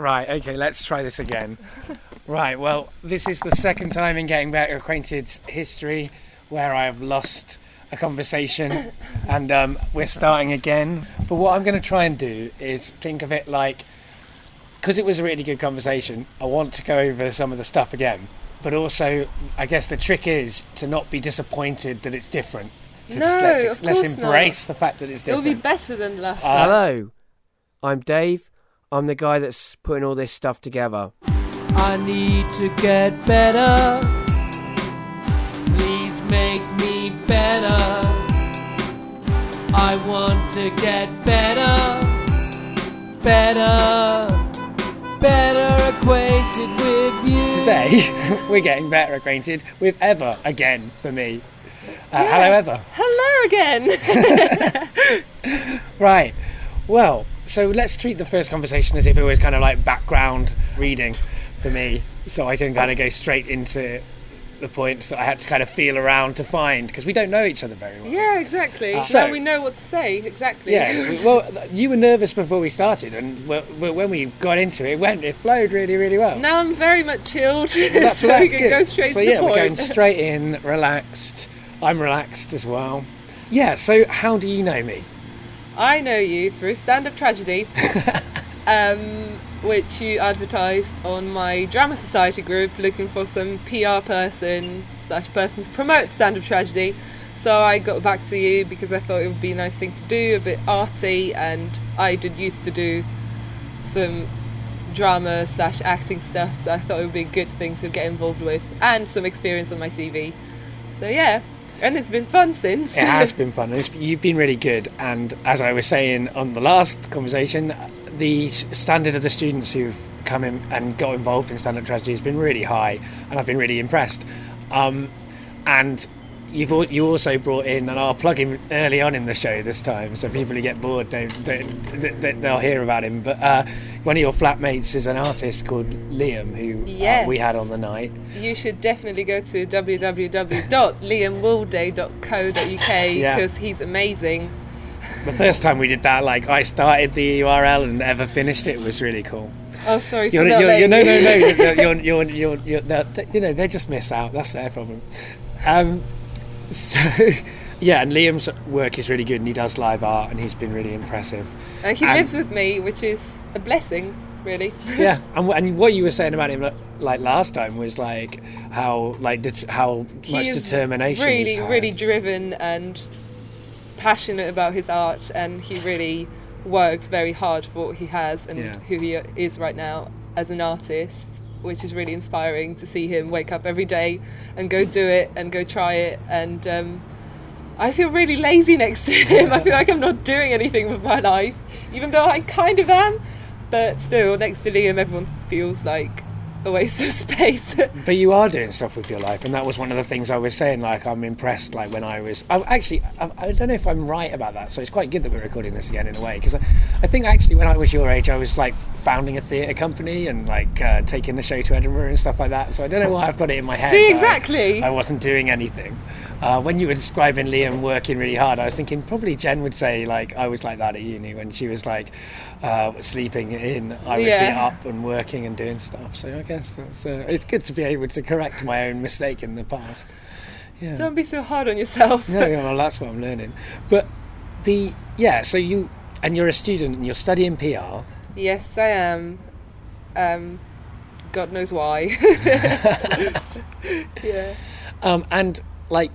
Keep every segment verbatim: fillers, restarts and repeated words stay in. Right, okay, let's try this again. Right, well, this is the second time in Getting Better Acquainted's history where I have lost a conversation, and um, we're starting again. But what I'm going to try and do is think of it like, because it was a really good conversation, I want to go over some of the stuff again. But also, I guess the trick is to not be disappointed that it's different. To no, just let's, of let's course embrace not. The fact that it's different. It'll be better than last time. Uh, Hello, I'm Dave. I'm the guy that's putting all this stuff together. I need to get better. Please make me better. I want to get better. Better. Better acquainted with you. Today, we're getting better acquainted with Ever again for me. Uh, yeah. Hello, Ever. Hello again. Right. Well, so let's treat the first conversation as if it was kind of like background reading for me, so I can kind of go straight into the points that I had to kind of feel around to find, because we don't know each other very well. Yeah, exactly. Uh, so, so we know what to say, exactly. Yeah, well, you were nervous before we started, and when we got into it, it, went, it flowed really, really well. Now I'm very much chilled, well, that's, so that's we can good. Go straight so, to yeah, the point. So yeah, we're going straight in, relaxed. I'm relaxed as well. Yeah, so how do you know me? I know you through Stand-Up Tragedy, um, which you advertised on my Drama Society group, looking for some P R person slash person to promote Stand-Up Tragedy. So I got back to you because I thought it would be a nice thing to do, a bit arty, and I did used to do some drama slash acting stuff, so I thought it would be a good thing to get involved with, and some experience on my C V. So yeah. And it's been fun since. It has been fun. It's, you've been really good. And as I was saying on the last conversation, the standard of the students who've come in and got involved in Stand-Up Tragedy has been really high. And I've been really impressed. Um, and you've you also brought in, and I'll plug him early on in the show this time, so people who get bored, don't, they, they, they'll hear about him. But uh, one of your flatmates is an artist called Liam, who yes. uh, we had on the night. You should definitely go to w w w dot liam walday dot co dot u k yeah. because he's amazing. The first time we did that, like, I started the U R L and Ever finished it. It was really cool. Oh, sorry. You're, for you're, you're, no, no, no. You're, you're, you're, you're, they, you know, they just miss out. That's their problem. Um, So, yeah, and Liam's work is really good, and he does live art, and he's been really impressive. Uh, he and, lives with me, which is a blessing, really. Yeah, and, and what you were saying about him, like last time, was like how like det- how he much is determination. Really, he's really driven and passionate about his art, and he really works very hard for what he has and yeah. who he is right now as an artist. Which is really inspiring to see him wake up every day and go do it and go try it. And um, I feel really lazy next to him. I feel like I'm not doing anything with my life, even though I kind of am. But still, next to Liam, everyone feels like a waste of space. But you are doing stuff with your life, and that was one of the things I was saying. Like, I'm impressed. Like when I was, I actually, I, I don't know if I'm right about that. So it's quite good that we're recording this again in a way, because I, I think actually when I was your age, I was like founding a theatre company and like uh, taking the show to Edinburgh and stuff like that. So I don't know why I've got it in my head. See, exactly. I, I wasn't doing anything. Uh, when you were describing Liam working really hard, I was thinking probably Jen would say like I was like that at uni when she was like uh, sleeping in. I would yeah. be up and working and doing stuff. So I guess that's uh, it's good to be able to correct my own mistake in the past. Yeah. Don't be so hard on yourself. No, well, that's what I'm learning. But the yeah, so you and you're a student and you're studying P R. Yes, I am. Um, God knows why. yeah. Um, and like.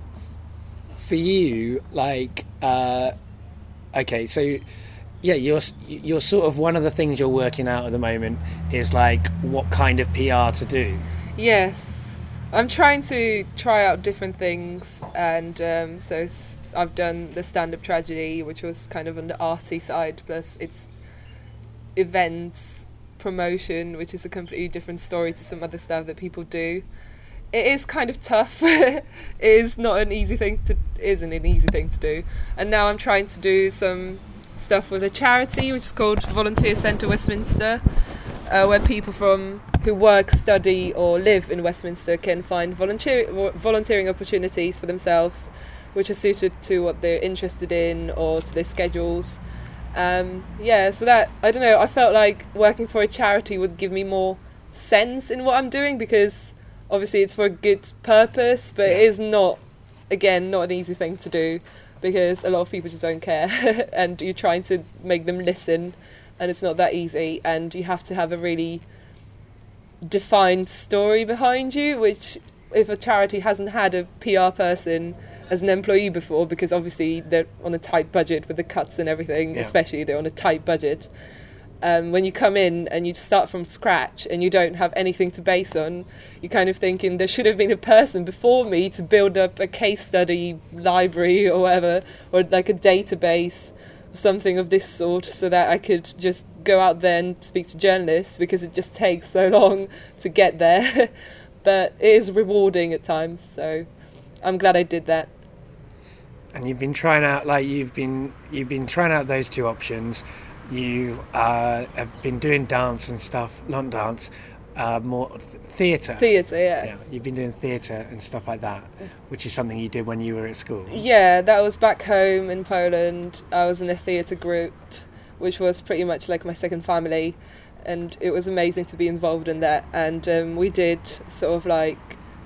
For you, like, uh, okay, so, yeah, you're you're sort of one of the things you're working out at the moment is, like, what kind of P R to do. Yes. I'm trying to try out different things, and um, so I've done the Stand-Up Tragedy, which was kind of on the arty side, plus it's events, promotion, which is a completely different story to some other stuff that people do. It is kind of tough. It is not an easy thing to isn't an easy thing to do. And now I'm trying to do some stuff with a charity which is called Volunteer Centre Westminster, uh, where people from who work, study, or live in Westminster can find volunteer volunteering opportunities for themselves, which are suited to what they're interested in or to their schedules. Um, yeah, so that, I don't know, I felt like working for a charity would give me more sense in what I'm doing, because obviously it's for a good purpose, but yeah. It is not, again, not an easy thing to do, because a lot of people just don't care and you're trying to make them listen, and it's not that easy, and you have to have a really defined story behind you, which if a charity hasn't had a P R person as an employee before, because obviously they're on a tight budget with the cuts and everything, yeah. especially they're on a tight budget. Um, when you come in and you start from scratch and you don't have anything to base on, you're kind of thinking there should have been a person before me to build up a case study library or whatever, or like a database, something of this sort, so that I could just go out there and speak to journalists, because it just takes so long to get there. But it is rewarding at times, so I'm glad I did that. And you've been trying out, like you've been you've been trying out those two options. You uh, have been doing dance and stuff, not dance, uh, more th- theatre. Theatre, yeah. yeah. You've been doing theatre and stuff like that, which is something you did when you were at school. Yeah, that was back home in Poland. I was in a theatre group, which was pretty much like my second family, and it was amazing to be involved in that. And um, we did sort of like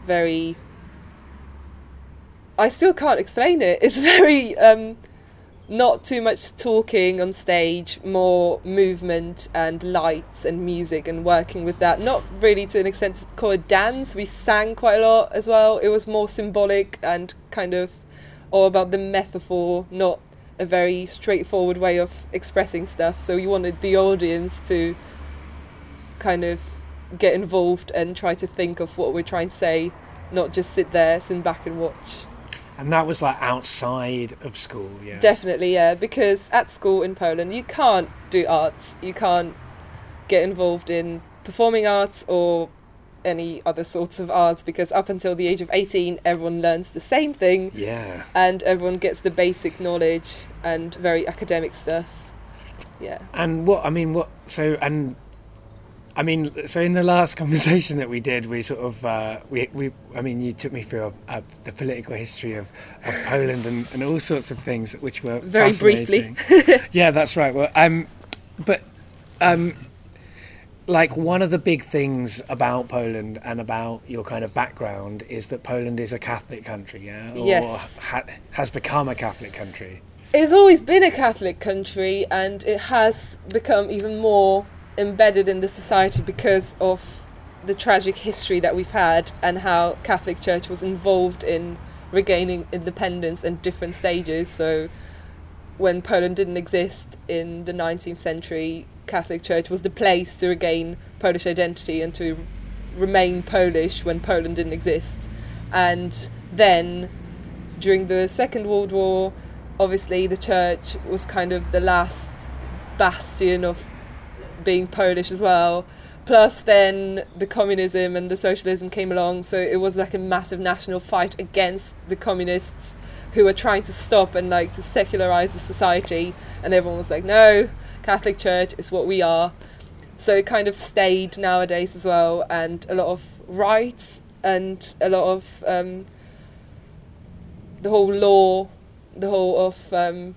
very... I still can't explain it. It's very um, not too much talking on stage, more movement and lights and music and working with that. Not really to an extent to call it dance. We sang quite a lot as well. It was more symbolic and kind of all about the metaphor, not a very straightforward way of expressing stuff. So we wanted the audience to kind of get involved and try to think of what we're trying to say, not just sit there, sit back and watch. And that was like outside of school, yeah. Definitely, yeah, because at school in Poland you can't do arts, you can't get involved in performing arts or any other sorts of arts, because up until the age of eighteen everyone learns the same thing, yeah, and everyone gets the basic knowledge and very academic stuff, yeah. And what I mean, what so and. I mean, so in the last conversation that we did, we sort of, uh, we, we, I mean, you took me through a, a, the political history of, of Poland and, and all sorts of things, which were very briefly. Yeah, that's right. Well, um, but, um, like one of the big things about Poland and about your kind of background is that Poland is a Catholic country, yeah, or yes. ha- has become a Catholic country. It's always been a Catholic country, and it has become even more embedded in the society because of the tragic history that we've had and how Catholic Church was involved in regaining independence in different stages. So when Poland didn't exist in the nineteenth century, Catholic Church was the place to regain Polish identity and to remain Polish when Poland didn't exist. And then during the Second World War, obviously the church was kind of the last bastion of being Polish as well, plus then the communism and the socialism came along, so it was like a massive national fight against the communists who were trying to stop and like to secularize the society, and everyone was like, no, Catholic Church is what we are. So it kind of stayed nowadays as well, and a lot of rights and a lot of um, the whole law, the whole of um,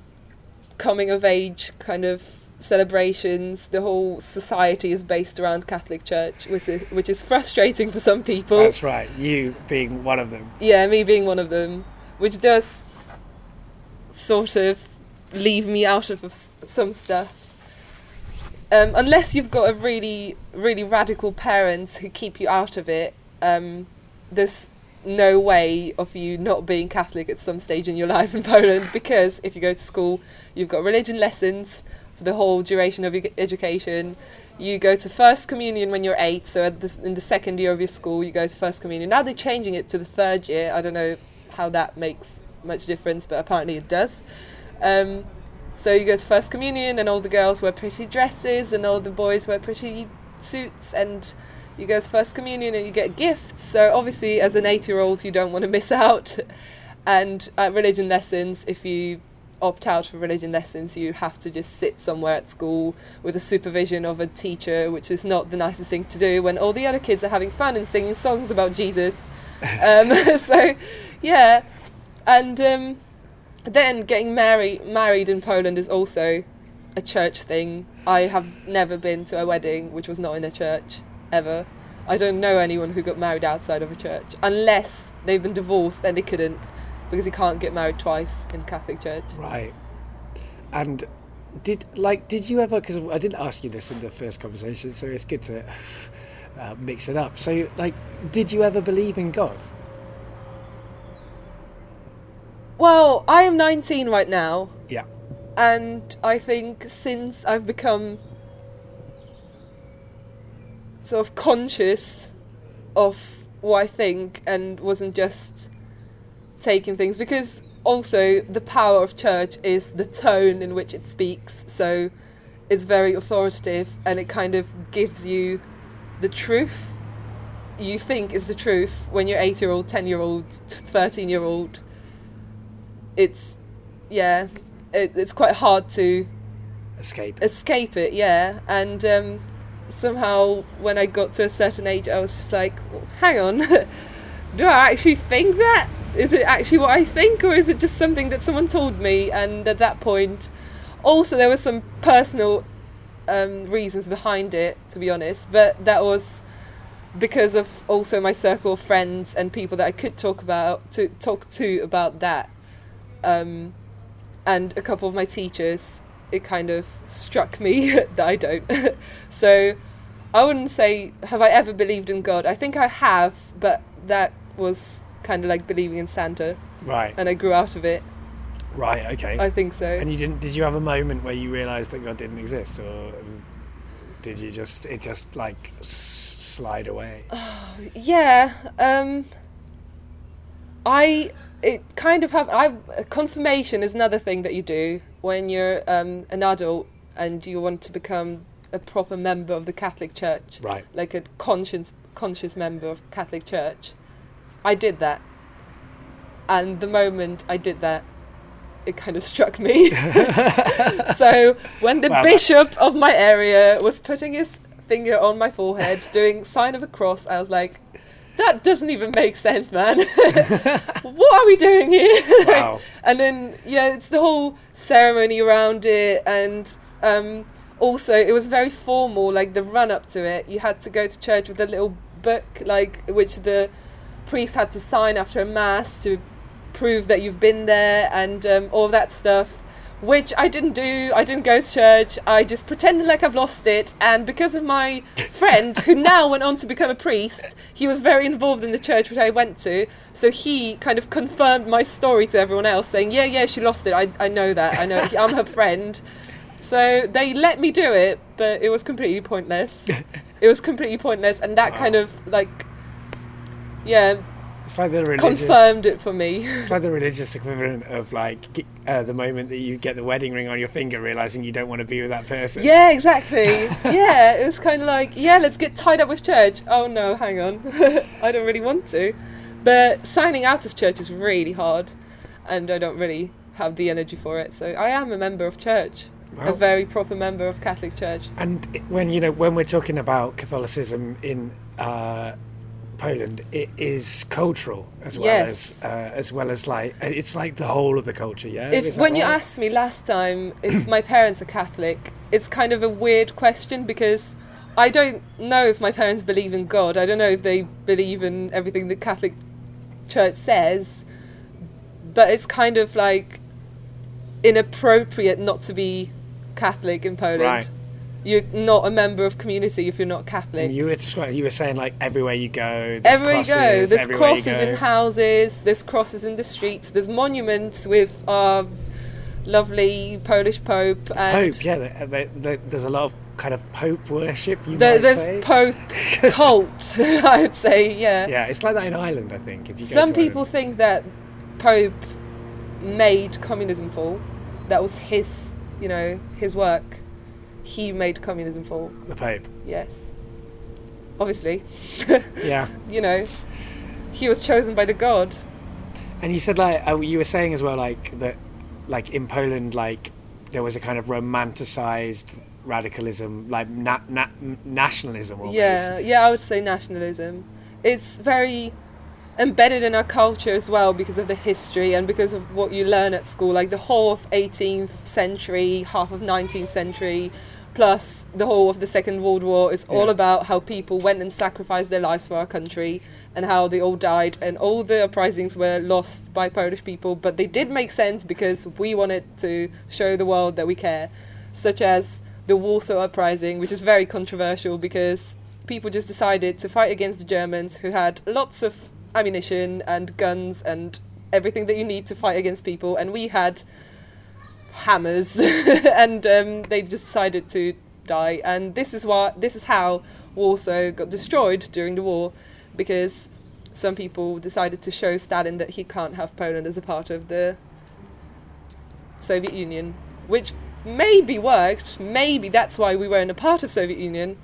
coming of age kind of celebrations, the whole society is based around Catholic Church, which is, which is frustrating for some people. That's right, you being one of them. Yeah, me being one of them, which does sort of leave me out of some stuff. Um, unless you've got a really, really radical parents who keep you out of it, um, there's no way of you not being Catholic at some stage in your life in Poland, because if you go to school, you've got religion lessons for the whole duration of your education. You go to First Communion when you're eight, so at the, in the second year of your school you go to First Communion. Now they're changing it to the third year. I don't know how that makes much difference, but apparently it does. Um, so you go to First Communion and all the girls wear pretty dresses and all the boys wear pretty suits, and you go to First Communion and you get gifts. So obviously as an eight-year-old you don't want to miss out. And at religion lessons, if you opt out for religion lessons, you have to just sit somewhere at school with the supervision of a teacher, which is not the nicest thing to do when all the other kids are having fun and singing songs about Jesus. Um, so, yeah. And um, then getting married married in Poland is also a church thing. I have never been to a wedding which was not in a church, ever. I don't know anyone who got married outside of a church, unless they've been divorced and they couldn't, because you can't get married twice in Catholic Church. Right. And did, like, did you ever, because I didn't ask you this in the first conversation, so it's good to uh, mix it up. So, like, did you ever believe in God? Well, I am nineteen right now. Yeah. And I think since I've become sort of conscious of what I think and wasn't just taking things, because also the power of church is the tone in which it speaks, so it's very authoritative and it kind of gives you the truth you think is the truth when you're eight-year-old, ten-year-old, thirteen-year-old. It's, yeah, it, it's quite hard to escape escape it, yeah. And um, somehow when I got to a certain age, I was just like, well, hang on, do I actually think that? Is it actually what I think, or is it just something that someone told me? And at that point, also there were some personal um, reasons behind it, to be honest, but that was because of also my circle of friends and people that I could talk about to talk to about that, um, and a couple of my teachers. It kind of struck me that I don't. So I wouldn't say have I ever believed in God. I think I have, but that was kind of like believing in Santa, right? And I grew out of it, right? Okay, I think so. And you didn't? Did you have a moment where you realised that God didn't exist, or did you just it just like s- slide away? Oh, yeah, um, I it kind of have. I confirmation is another thing that you do when you're um, an adult and you want to become a proper member of the Catholic Church, right? Like a conscious conscious member of Catholic Church. I did that, and the moment I did that, it kind of struck me. So when the wow, bishop that's... of my area was putting his finger on my forehead, doing sign of a cross, I was like, that doesn't even make sense, man. What are we doing here? Wow. And then, yeah, it's the whole ceremony around it, and um, also it was very formal, like the run-up to it. You had to go to church with a little book, like, which the priest had to sign after a mass to prove that you've been there, and um, all that stuff, which I didn't do. I didn't go to church. I just pretended like I've lost it, and because of my friend who now went on to become a priest, he was very involved in the church which I went to, so he kind of confirmed my story to everyone else, saying, yeah, yeah, she lost it. I, I know that. I know it. I'm her friend. So they let me do it, but it was completely pointless. It was completely pointless, and that wow. kind of, like, yeah, it's like the confirmed it for me. It's like the religious equivalent of, like, uh, the moment that you get the wedding ring on your finger, realising you don't want to be with that person. Yeah, exactly. Yeah, it was kind of like, yeah, let's get tied up with church. Oh no, hang on. I don't really want to. But signing out of church is really hard, and I don't really have the energy for it. So I am a member of church. Wow. A very proper member of Catholic Church. And when, you know, when we're talking about Catholicism in uh Poland, it is cultural as well. Yes. as uh, as well as, like, it's like the whole of the culture. Yeah. If, when right? you asked me last time if my parents are Catholic, it's kind of a weird question, because I don't know if my parents believe in God. I don't know if they believe in everything the Catholic Church says, but it's kind of like inappropriate not to be Catholic in Poland. Right. You're not a member of community if you're not Catholic. You were, you were saying, like, everywhere you go, there's everywhere crosses. You go. There's everywhere crosses you go. In houses, there's crosses in the streets, there's monuments with our lovely Polish Pope. And Pope, yeah. There, there, there, there's a lot of kind of Pope worship, you there, might there's say. There's Pope cult, I would say, yeah. Yeah, it's like that in Ireland, I think. If you go Some to people Ireland. Think that Pope made communism fall. That was his, you know, his work. He made communism fall. The Pope. Yes. Obviously. Yeah. You know, he was chosen by the God. And you said, like, uh, you were saying as well, like, that, like, in Poland, like, there was a kind of romanticised radicalism, like, na- na- nationalism almost. Yeah, yeah, I would say nationalism. It's very, embedded in our culture as well because of the history and because of what you learn at school, like the whole of eighteenth century, half of nineteenth century, plus the whole of the Second World War is all yeah. about how people went and sacrificed their lives for our country and how they all died, and all the uprisings were lost by Polish people, but they did make sense because we wanted to show the world that we care, such as the Warsaw Uprising, which is very controversial because people just decided to fight against the Germans, who had lots of ammunition and guns and everything that you need to fight against people, and we had hammers and um, they just decided to die. And this is why this is how Warsaw got destroyed during the war, because some people decided to show Stalin that he can't have Poland as a part of the Soviet Union, which maybe worked, maybe that's why we weren't a part of Soviet Union,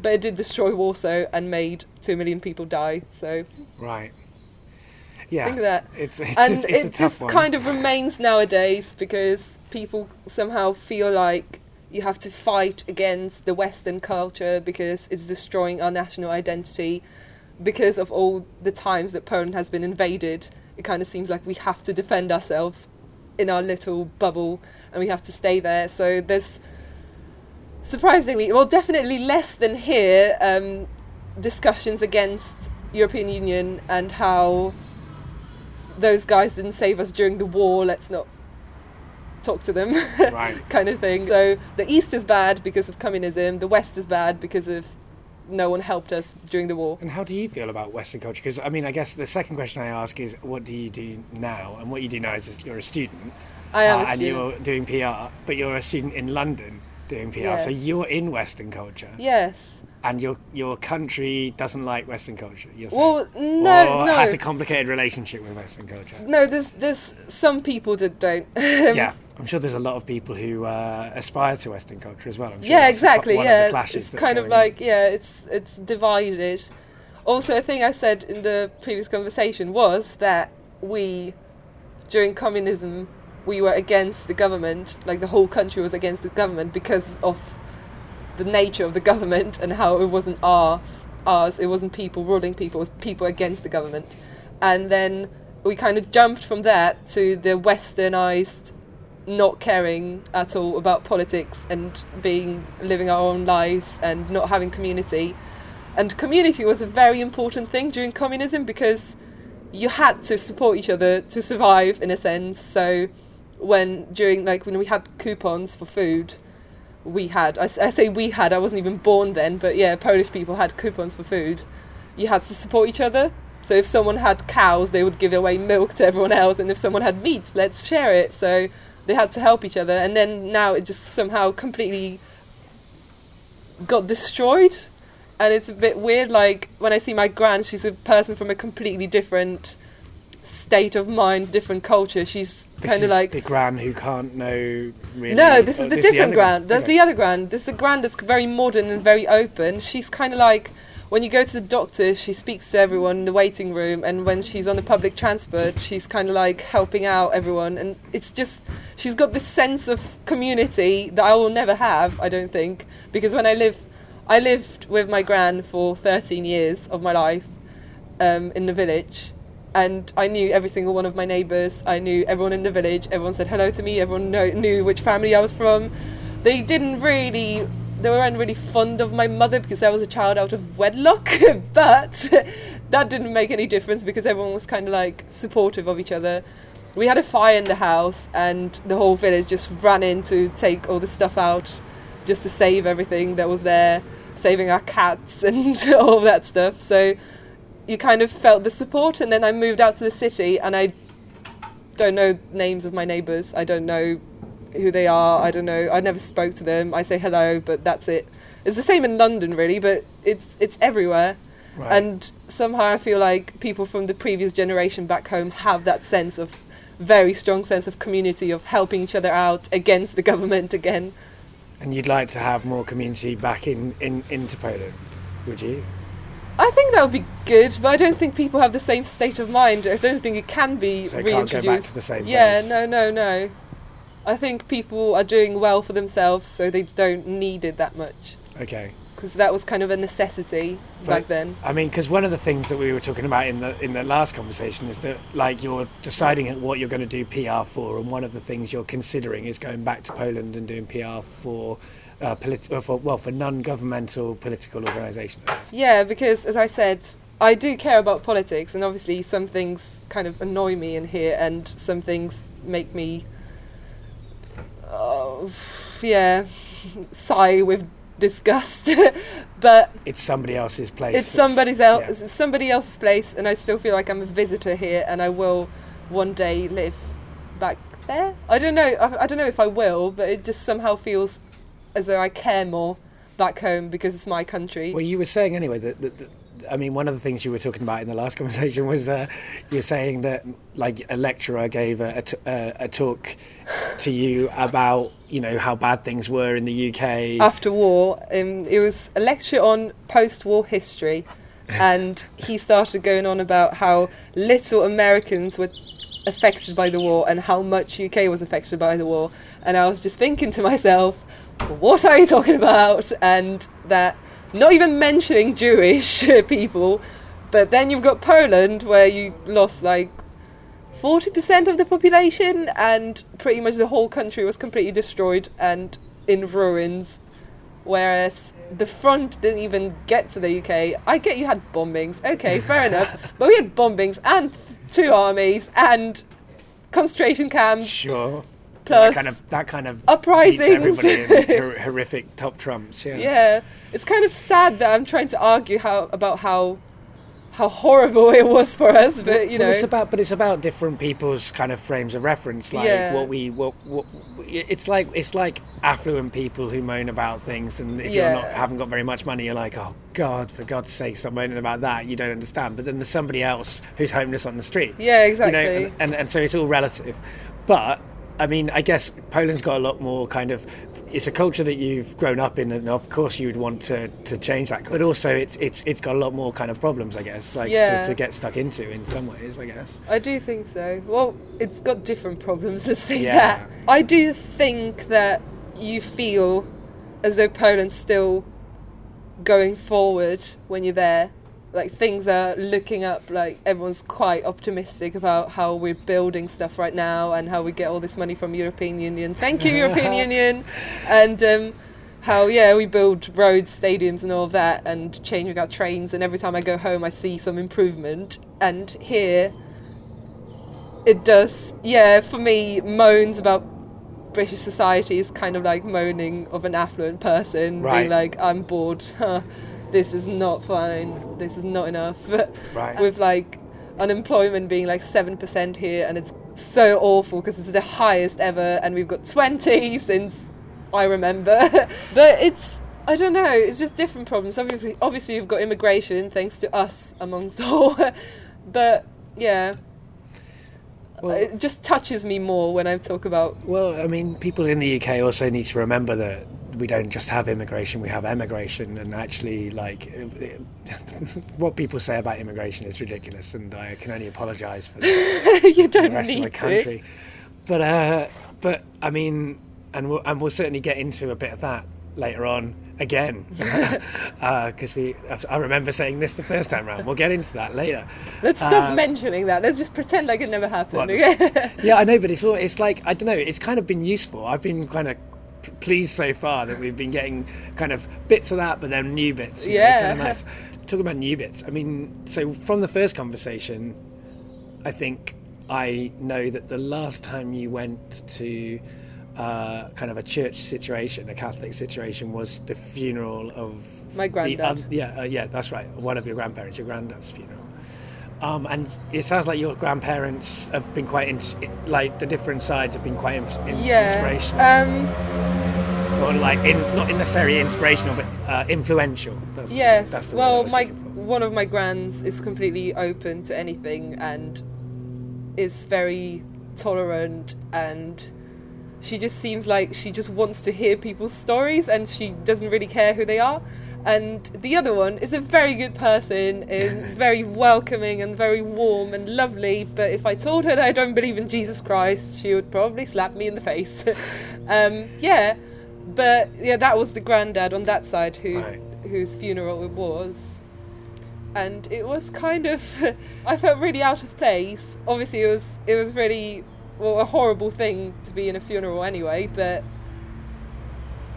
but it did destroy Warsaw and made two million people die. So right. Yeah, think of that. It's, it's, and it's, it's it a tough just one. Kind of remains nowadays because people somehow feel like you have to fight against the Western culture because it's destroying our national identity. Because of all the times that Poland has been invaded, it kind of seems like we have to defend ourselves in our little bubble and we have to stay there. So there's surprisingly, well, definitely less than here, um, discussions against European Union and how those guys didn't save us during the war, let's not talk to them, right. kind of thing. So the East is bad because of communism, the West is bad because of no one helped us during the war. And how do you feel about Western culture? Because, I mean, I guess the second question I ask is, what do you do now? And what you do now is you're a student. I am uh, a student. And you're doing P R, but you're a student in London doing P R, yeah. So you're in Western culture. Yes. And your your country doesn't like Western culture, you're saying? Well, no, or no. has a complicated relationship with Western culture. No, there's there's some people that don't. Yeah, I'm sure there's a lot of people who uh, aspire to Western culture as well. I'm sure yeah, exactly. One yeah, of the clashes it's that's kind of like on. yeah, it's it's divided. Also, a thing I said in the previous conversation was that we, during communism, we were against the government. Like the whole country was against the government because of the nature of the government and how it wasn't ours, ours, it wasn't people ruling people, it was people against the government. And then we kind of jumped from that to the Westernized not caring at all about politics and being living our own lives and not having community. And community was a very important thing during communism because you had to support each other to survive in a sense. So when during like when we had coupons for food, we had, I, I say we had, I wasn't even born then, but yeah, Polish people had coupons for food. You had to support each other. So if someone had cows, they would give away milk to everyone else. And if someone had meat, let's share it. So they had to help each other. And then now it just somehow completely got destroyed. And it's a bit weird, like when I see my gran, she's a person from a completely different state of mind, different culture. She's kind of like the gran who can't know really. No, this is the different gran. There's the other gran. There's the gran that's very modern and very open. She's kind of like when you go to the doctor, she speaks to everyone in the waiting room, and when she's on the public transport, she's kind of like helping out everyone. And it's just she's got this sense of community that I will never have, I don't think, because when I live, I lived with my gran for thirteen years of my life um, in the village. And I knew every single one of my neighbours. I knew everyone in the village. Everyone said hello to me. Everyone know, knew which family I was from. They didn't really... They weren't really fond of my mother because I was a child out of wedlock. But that didn't make any difference because everyone was kind of like supportive of each other. We had a fire in the house and the whole village just ran in to take all the stuff out just to save everything that was there, saving our cats and all that stuff. So... you kind of felt the support. And then I moved out to the city and I don't know names of my neighbours. I don't know who they are. I don't know. I never spoke to them. I say hello, but that's it. It's the same in London, really, but it's it's everywhere. Right. And somehow I feel like people from the previous generation back home have that sense of very strong sense of community, of helping each other out against the government again. And you'd like to have more community back in, in into Poland, would you? I think that would be good, but I don't think people have the same state of mind. I don't think it can be so reintroduced. So can't go back to the same place. Yeah, no, no, no. I think people are doing well for themselves, so they don't need it that much. Okay. because that was kind of a necessity but, back then. I mean, because one of the things that we were talking about in the in the last conversation is that, like, you're deciding what you're going to do P R for, and one of the things you're considering is going back to Poland and doing P R for uh, political, for, well, for non-governmental political organisations. Yeah, because as I said, I do care about politics, and obviously some things kind of annoy me in here, and some things make me, oh, yeah, sigh with disgust. But it's somebody else's place. It's somebody's el- yeah. somebody else's place, and I still feel like I'm a visitor here, and I will one day live back there. I don't know. I, I don't know if I will, but it just somehow feels as though I care more back home because it's my country. Well, you were saying anyway that. that, that I mean, one of the things you were talking about in the last conversation was uh, you're saying that, like, a lecturer gave a, a, t- uh, a talk to you about, you know, how bad things were in the U K. After war, um, it was a lecture on post-war history, and he started going on about how little Americans were affected by the war and how much U K was affected by the war. And I was just thinking to myself, what are you talking about? And that... not even mentioning Jewish people, but then you've got Poland where you lost like forty percent of the population and pretty much the whole country was completely destroyed and in ruins, whereas the front didn't even get to the U K. I get you had bombings, okay, fair enough, but we had bombings and two armies and concentration camps. Sure. Plus that kind of, that kind of uprisings. Beats everybody in horrific top trumps. Yeah. Yeah, it's kind of sad that I'm trying to argue how about how how horrible it was for us, but you well, know, it's about but it's about different people's kind of frames of reference. Like yeah. what we what, what it's like it's like affluent people who moan about things, and if yeah. you're not haven't got very much money, you're like, oh God, for God's sake, stop moaning about that. You don't understand. But then there's somebody else who's homeless on the street. Yeah, exactly. You know, and, and and so it's all relative, but. I mean, I guess Poland's got a lot more kind of... it's a culture that you've grown up in, and of course you would want to, to change that. But also it's it's it's got a lot more kind of problems, I guess, like yeah. to, to get stuck into in some ways, I guess. I do think so. Well, it's got different problems, let's say yeah. that. I do think that you feel as though Poland's still going forward when you're there. Like, things are looking up, like, everyone's quite optimistic about how we're building stuff right now and how we get all this money from European Union. Thank you, European Union! And um, how, yeah, we build roads, stadiums and all of that and changing our trains, and every time I go home I see some improvement. And here, it does, yeah, for me, moans about British society is kind of like moaning of an affluent person, right. being like, I'm bored, this is not fine, this is not enough. Right. With like unemployment being like seven percent here, and it's so awful because it's the highest ever, and we've got twenty since I remember. But it's, I don't know, it's just different problems. Obviously, obviously you've got immigration, thanks to us amongst all. But yeah. Well, it just touches me more when I talk about... Well, I mean, people in the U K also need to remember that we don't just have immigration, we have emigration, and actually, like, it, what people say about immigration is ridiculous, and I can only apologise for that. You don't the rest need of my country. To. But, uh, but, I mean, and we'll, and we'll certainly get into a bit of that later on again, because uh, we I remember saying this the first time round. We'll get into that later. Let's stop um, mentioning that. Let's just pretend like it never happened. Okay? Yeah, I know, but it's all, it's like, I don't know, it's kind of been useful. I've been kind of pleased so far that we've been getting kind of bits of that, but then new bits. Yeah. Know, it's kind of nice. Talking about new bits, I mean, so from the first conversation, I think I know that the last time you went to uh, kind of a church situation, a Catholic situation, was the funeral of... My granddad. The, uh, yeah, uh, yeah, that's right. One of your grandparents, your granddad's funeral. Um, and it sounds like your grandparents have been quite, in, like, the different sides have been quite in, in, yeah. inspirational. Um, or, like, in, not necessarily inspirational, but uh, influential. That's, yes, that's the well, my one of my grands is completely open to anything and is very tolerant, and she just seems like she just wants to hear people's stories, and she doesn't really care who they are. And the other one is a very good person, is very welcoming and very warm and lovely, but if I told her that I don't believe in Jesus Christ, she would probably slap me in the face. um, yeah, but yeah, that was the granddad on that side who right. whose funeral it was. And it was kind of, I felt really out of place. Obviously it was, it was really, well, a horrible thing to be in a funeral anyway, but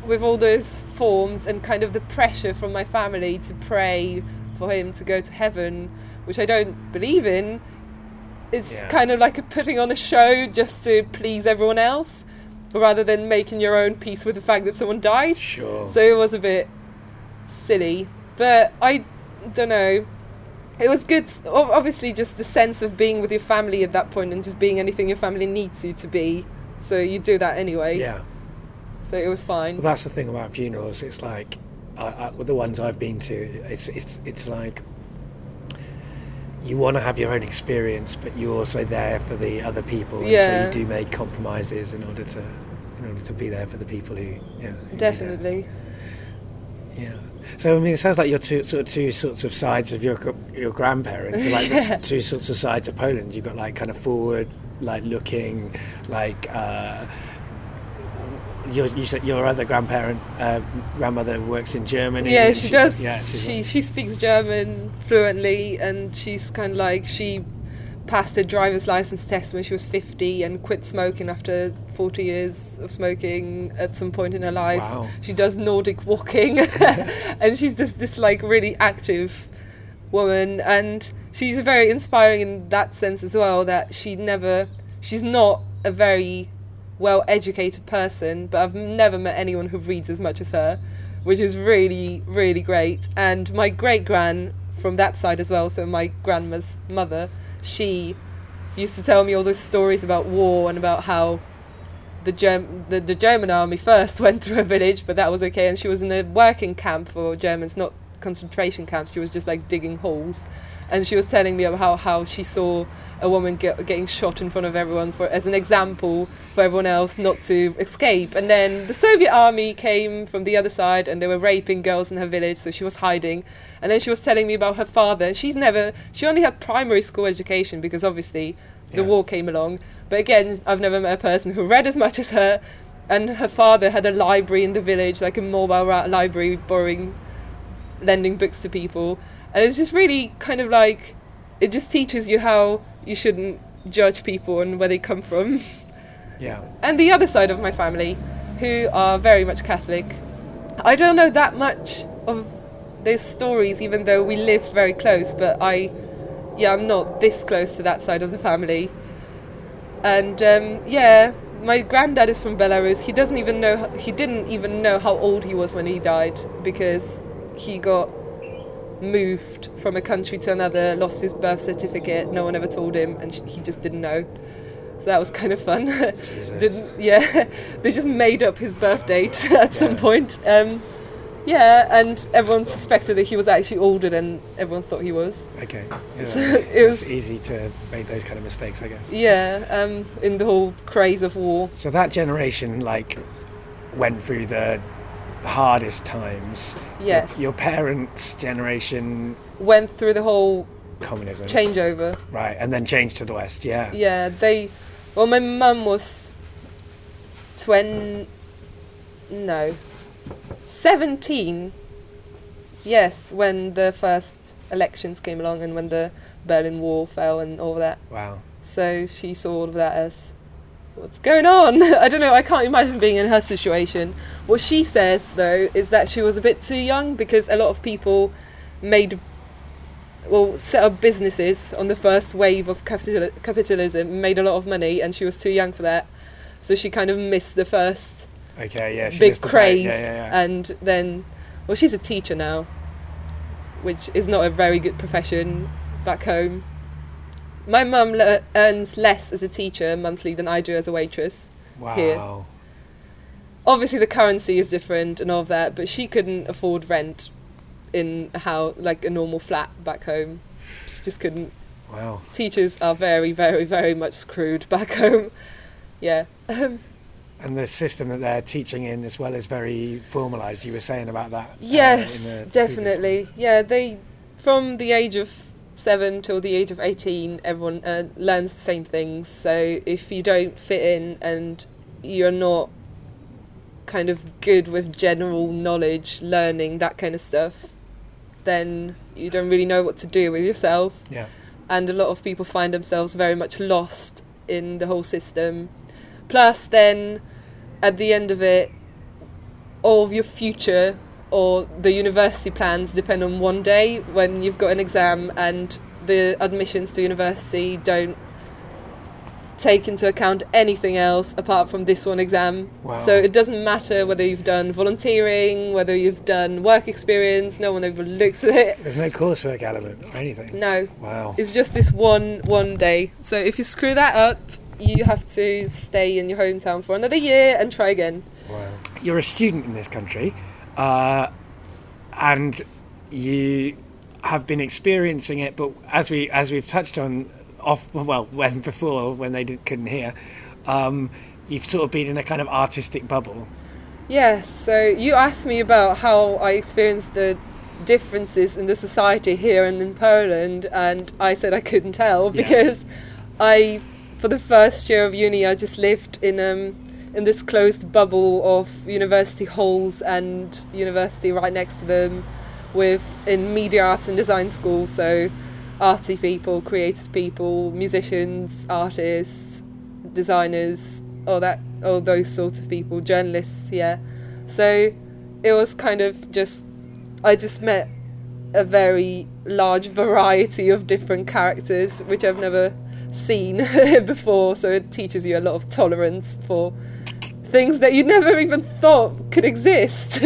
with all those forms and kind of the pressure from my family to pray for him to go to heaven, which I don't believe in, it's yeah. kind of like a putting on a show just to please everyone else, rather than making your own peace with the fact that someone died. Sure. So it was a bit silly. But I don't know. It was good, obviously, just the sense of being with your family at that point and just being anything your family needs you to be. So you do that anyway. Yeah. So it was fine. Well, that's the thing about funerals. It's like, I, I, with the ones I've been to, it's it's it's like you want to have your own experience, but you're also there for the other people. And yeah. So you do make compromises in order to in order to be there for the people who. Yeah. Who Definitely. Yeah. So I mean, it sounds like your two sort of two sorts of sides of your your grandparents, are like yeah. the two sorts of sides of Poland. You've got like kind of forward, like looking, like uh, your you said your other grandparent uh, grandmother works in Germany. Yeah, she, she does. Yeah, she like, she speaks German fluently, and she's kind of like she passed her driver's license test when she was fifty and quit smoking after forty years of smoking at some point in her life. Wow. She does Nordic walking and she's just this like really active woman, and she's very inspiring in that sense as well, that she never she's not a very well educated person, but I've never met anyone who reads as much as her, which is really really great. And my great gran from that side as well, so my grandma's mother, she used to tell me all those stories about war and about how the, Germ- the the German army first went through a village, but that was okay. And she was in a working camp for Germans, not concentration camps. She was just like digging holes. And she was telling me about how, how she saw a woman get, getting shot in front of everyone for as an example for everyone else not to escape. And then the Soviet army came from the other side and they were raping girls in her village, so she was hiding. And then she was telling me about her father. She's never... She only had primary school education because obviously the yeah. war came along. But again, I've never met a person who read as much as her. And her father had a library in the village, like a mobile library, borrowing, lending books to people. And it's just really kind of like, it just teaches you how you shouldn't judge people and where they come from. Yeah. And the other side of my family, who are very much Catholic, I don't know that much of those stories, even though we lived very close, but I, yeah, I'm not this close to that side of the family. And um, yeah, my granddad is from Belarus. He doesn't even know, he didn't even know how old he was when he died, because he got moved from a country to another, lost his birth certificate, no one ever told him, and he just didn't know. So that was kind of fun. didn't yeah They just made up his birth date at yeah. some point. Um yeah and everyone suspected that he was actually older than everyone thought he was. Okay yeah. So it was it's easy to make those kind of mistakes, I guess. Yeah um in the whole craze of war. So that generation like went through the hardest times. Yes. Your, your parents' generation went through the whole communism changeover, right, and then changed to the West. Yeah. Yeah. They. Well, my mum was twenty. No, seventeen. Yes, when the first elections came along and when the Berlin Wall fell and all that. Wow. So she saw all of that as, what's going on? I don't know, I can't imagine being in her situation. What she says, though, is that she was a bit too young because a lot of people made, well, set up businesses on the first wave of capital- capitalism, made a lot of money, and she was too young for that. So she kind of missed the first okay, yeah, she big craze. Yeah, yeah, yeah. And then, well, she's a teacher now, which is not a very good profession back home. My mum le- earns less as a teacher monthly than I do as a waitress. Wow. Here. Obviously the currency is different and all of that, but she couldn't afford rent in how like a normal flat back home. She just couldn't. Wow. Teachers are very, very, very much screwed back home. Yeah. Um, and the system that they're teaching in as well is very formalised. You were saying about that. Yes, uh, definitely. Yeah, they, from the age of seven till the age of eighteen, everyone uh, learns the same things. So if you don't fit in and you're not kind of good with general knowledge, learning, that kind of stuff, then you don't really know what to do with yourself. Yeah. And a lot of people find themselves very much lost in the whole system. Plus then, at the end of it, all of your future or the university plans depend on one day when you've got an exam, and the admissions to university don't take into account anything else apart from this one exam. Wow. So it doesn't matter whether you've done volunteering, whether you've done work experience, no one ever looks at it. There's no coursework element or anything. No. Wow. It's just this one one day. So if you screw that up, you have to stay in your hometown for another year and try again. Wow. You're a student in this country, uh, and you have been experiencing it, but as we as we've touched on off well when before when they did, couldn't hear, um, you've sort of been in a kind of artistic bubble. Yeah. So you asked me about how I experienced the differences in the society here and in Poland, and I said I couldn't tell because yeah. I. For the first year of uni, I just lived in um in this closed bubble of university halls and university right next to them, with in media arts and design school, so arty people, creative people, musicians, artists, designers, all that, all those sorts of people, journalists, yeah. So it was kind of just, I just met a very large variety of different characters, which I've never seen before, so it teaches you a lot of tolerance for things that you never even thought could exist.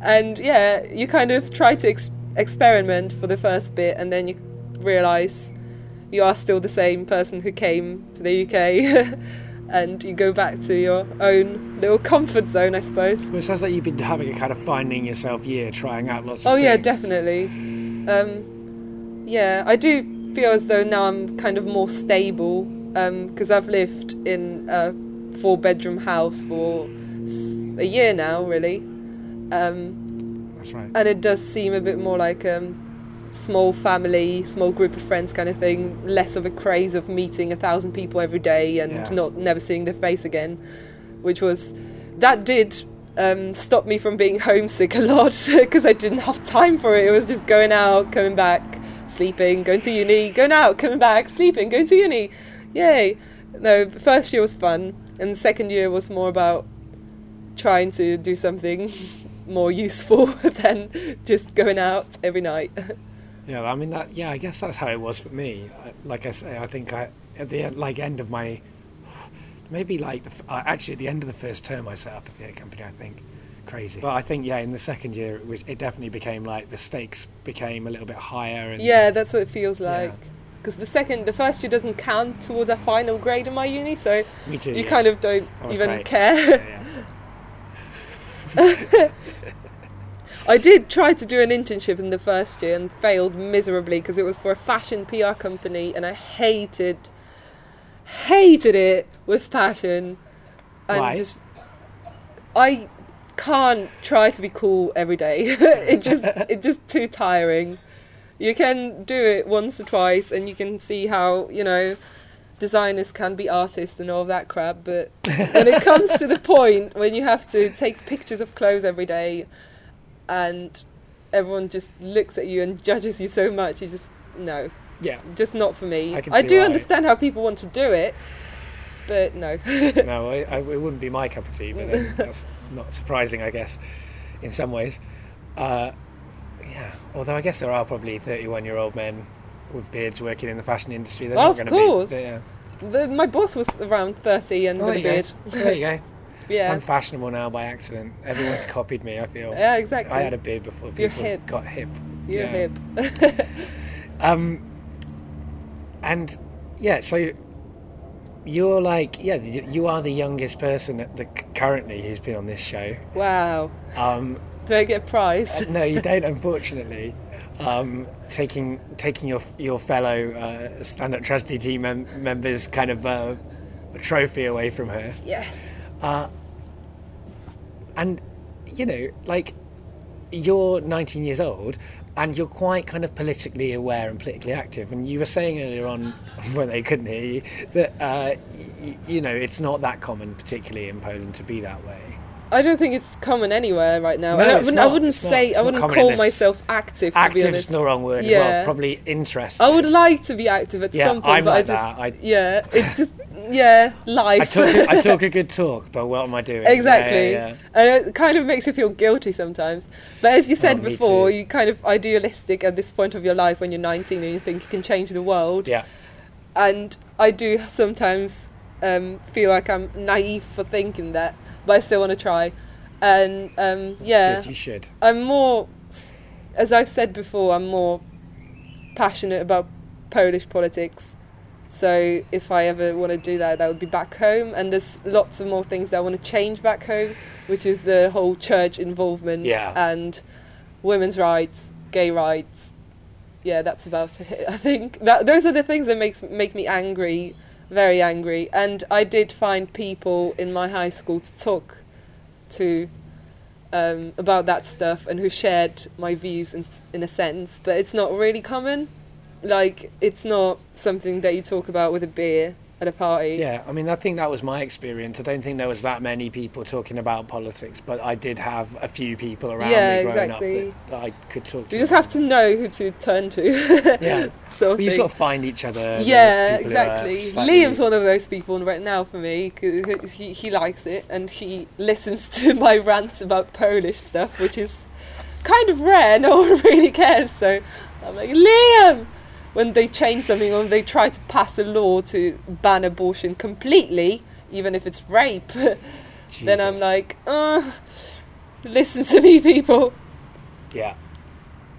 And yeah, you kind of try to ex- experiment for the first bit, and then you realise you are still the same person who came to the U K and you go back to your own little comfort zone, I suppose. Well, it sounds like you've been having a kind of finding yourself year, trying out lots of oh, things. Oh yeah, definitely. Um, yeah, I do feel as though now I'm kind of more stable, because um, I've lived in a four bedroom house for a year now, really. Um, That's right. And it does seem a bit more like a um, small family, small group of friends kind of thing, less of a craze of meeting a thousand people every day and yeah. not never seeing their face again, which was, that did um, stop me from being homesick a lot, because I didn't have time for it. It was just going out, coming back, sleeping, going to uni, going out, coming back, sleeping, going to uni. Yay. No, the first year was fun, and the second year was more about trying to do something more useful than just going out every night. Yeah, I mean, that. yeah, I guess that's how it was for me. Like I say, I think I, at the end, like end of my, maybe like, the, actually at the end of the first term I set up a theatre company, I think. Crazy. But I think, yeah, in the second year, it, was, it definitely became like the stakes became a little bit higher. And yeah, that's what it feels like. Because yeah. the second, the first year doesn't count towards a final grade in my uni, so Me too, you yeah. kind of don't even great. care. Yeah, yeah. I did try to do an internship in the first year and failed miserably, because it was for a fashion P R company, and I hated, hated it with passion. And Why? just, I. can't try to be cool every day. it just it's just too tiring. You can do it once or twice and you can see how, you know, designers can be artists and all that crap, but when it comes to the point when you have to take pictures of clothes every day and everyone just looks at you and judges you so much, you just no yeah just not for me. I, I do why. understand how people want to do it, but no. no, I, I, it wouldn't be my cup of tea, but then that's not surprising, I guess, in some ways. Uh, yeah, although I guess there are probably thirty-one-year-old men with beards working in the fashion industry. They're oh, not of course. Be, yeah. the, my boss was around thirty and oh, with a beard. There you go. Yeah. I'm fashionable now by accident. Everyone's copied me, I feel. Yeah, exactly. I had a beard before people You're hip. got hip. You're yeah. hip. um, and, yeah, so... You're like, yeah, you are the youngest person that, that currently who's been on this show. Wow. Um, Do I get a prize? uh, no, you don't, unfortunately. Um, taking taking your your fellow uh, Stand-Up Tragedy team mem- members kind of uh, trophy away from her. Yes. Uh, and, you know, like, you're nineteen years old, and you're quite kind of politically aware and politically active. And you were saying earlier on, when they couldn't hear you, that, uh, y- you know, it's not that common, particularly in Poland, to be that way. I don't think it's common anywhere right now. No, and I wouldn't, I wouldn't say, I wouldn't call myself active, to be honest. Active's the wrong word as well. Probably interested. I would like to be active at something, but I just... Yeah, it's just... Yeah, life. I talk, I talk a good talk, but what am I doing? Exactly. Yeah, yeah, yeah. And it kind of makes you feel guilty sometimes. But as you said oh, before, you're kind of idealistic at this point of your life when you're nineteen and you think you can change the world. Yeah. And I do sometimes um, feel like I'm naive for thinking that, but I still want to try. And um, yeah, that's good, you should. I'm more, as I've said before, I'm more passionate about Polish politics. So if I ever want to do that, that would be back home. And there's lots of more things that I want to change back home, which is the whole church involvement yeah. and women's rights, gay rights. Yeah, that's about it. I think that those are the things that makes make me angry, very angry. And I did find people in my high school to talk to um, about that stuff and who shared my views in, in a sense. But it's not really common. Like, it's not something that you talk about with a beer at a party. Yeah, I mean, I think that was my experience. I don't think there was that many people talking about politics, but I did have a few people around yeah, me growing exactly. up that, that I could talk to. You just have to know who to turn to. Yeah, sort of you sort of find each other. Yeah, exactly. Liam's one of those people right now for me. Cause he, he likes it, and he listens to my rants about Polish stuff, which is kind of rare. No one really cares, so I'm like, Liam! When they change something or they try to pass a law to ban abortion completely, even if it's rape, then I'm like, uh, listen to me, people. Yeah.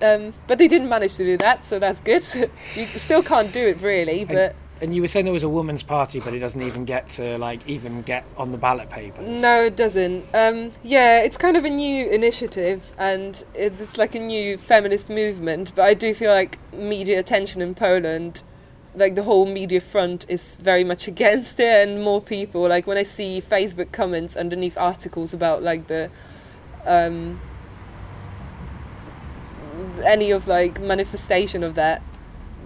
Um, but they didn't manage to do that, so that's good. You still can't do it, really, but... And, and you were saying there was a woman's party, but it doesn't even get to, like, even get on the ballot papers. No, it doesn't. Um, yeah, it's kind of a new initiative, and it's like a new feminist movement, but I do feel like media attention in Poland, like the whole media front is very much against it, and more people, like when I see Facebook comments underneath articles about, like, the... Um, any of, like, manifestation of that,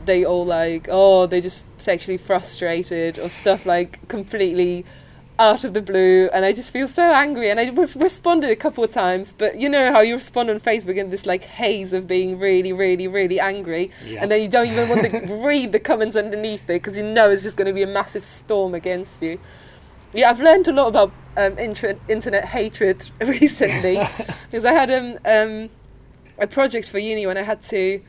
they all like, oh, they're just sexually frustrated or stuff like completely out of the blue, and I just feel so angry. And I re- responded a couple of times, but you know how you respond on Facebook in this like haze of being really, really, really angry, yeah. and then you don't even want to read the comments underneath it because you know it's just going to be a massive storm against you. Yeah, I've learned a lot about um, intra- internet hatred recently because I had um, um, a project for uni when I had to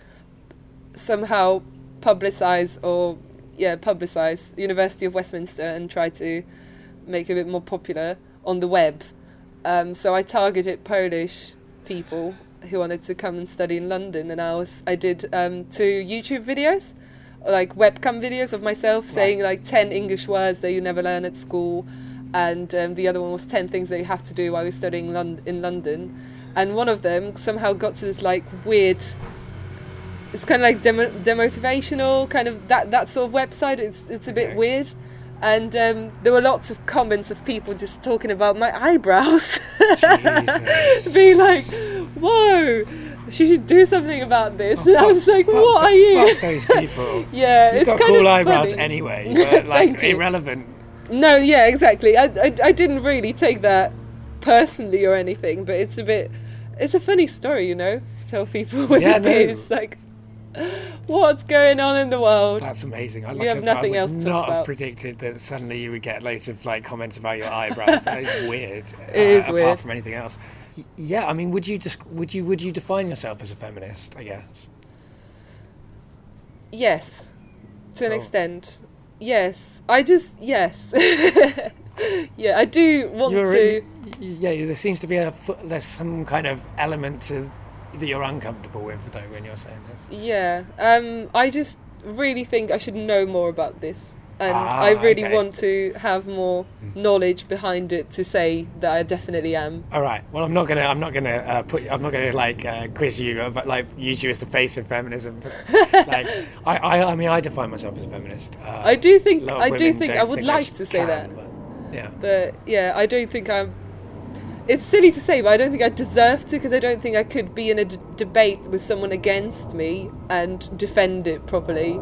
somehow publicise or yeah publicise University of Westminster and try to make it a bit more popular on the web, um, so I targeted Polish people who wanted to come and study in London, and I was I did um, two YouTube videos, like webcam videos of myself saying right. like ten English words that you never learn at school, and um, the other one was ten things that you have to do while you're studying Lon- in London, and one of them somehow got to this like weird... It's kind of like demo, demotivational, kind of that, that sort of website. It's it's a bit okay. weird. And um, there were lots of comments of people just talking about my eyebrows. Being like, whoa, she should do something about this. Oh, and fuck, I was like, fuck, what the, are you? Fuck those people. Yeah, You've it's got kind cool of eyebrows funny. Anyway. But like, irrelevant. No, yeah, exactly. I, I, I didn't really take that personally or anything, but it's a bit... It's a funny story, you know, to tell people with yeah, abuse, no. like... What's going on in the world? That's amazing. I like you have nothing I would else to talk not about. Have predicted that suddenly you would get loads of like comments about your eyebrows. That is weird. It uh, is apart weird. Apart from anything else, yeah. I mean, would you just would you would you define yourself as a feminist? I guess. Yes, to an oh. extent. Yes, I just yes. Yeah, I do want you're to. In, yeah, there seems to be a there's some kind of element to. That you're uncomfortable with though when you're saying this. Yeah, um, I just really think I should know more about this, and ah, I really okay. want to have more knowledge behind it to say that I definitely am. All right. Well, I'm not gonna, I'm not gonna uh, put, I'm not gonna like uh, quiz you, but like use you as the face of feminism. Like, I, I, I mean, I define myself as a feminist. Uh, I do think, I do think, I would think like to say can, that. But, yeah. But yeah, I don't think I'm. It's silly to say, but I don't think I deserve to, because I don't think I could be in a d- debate with someone against me and defend it properly.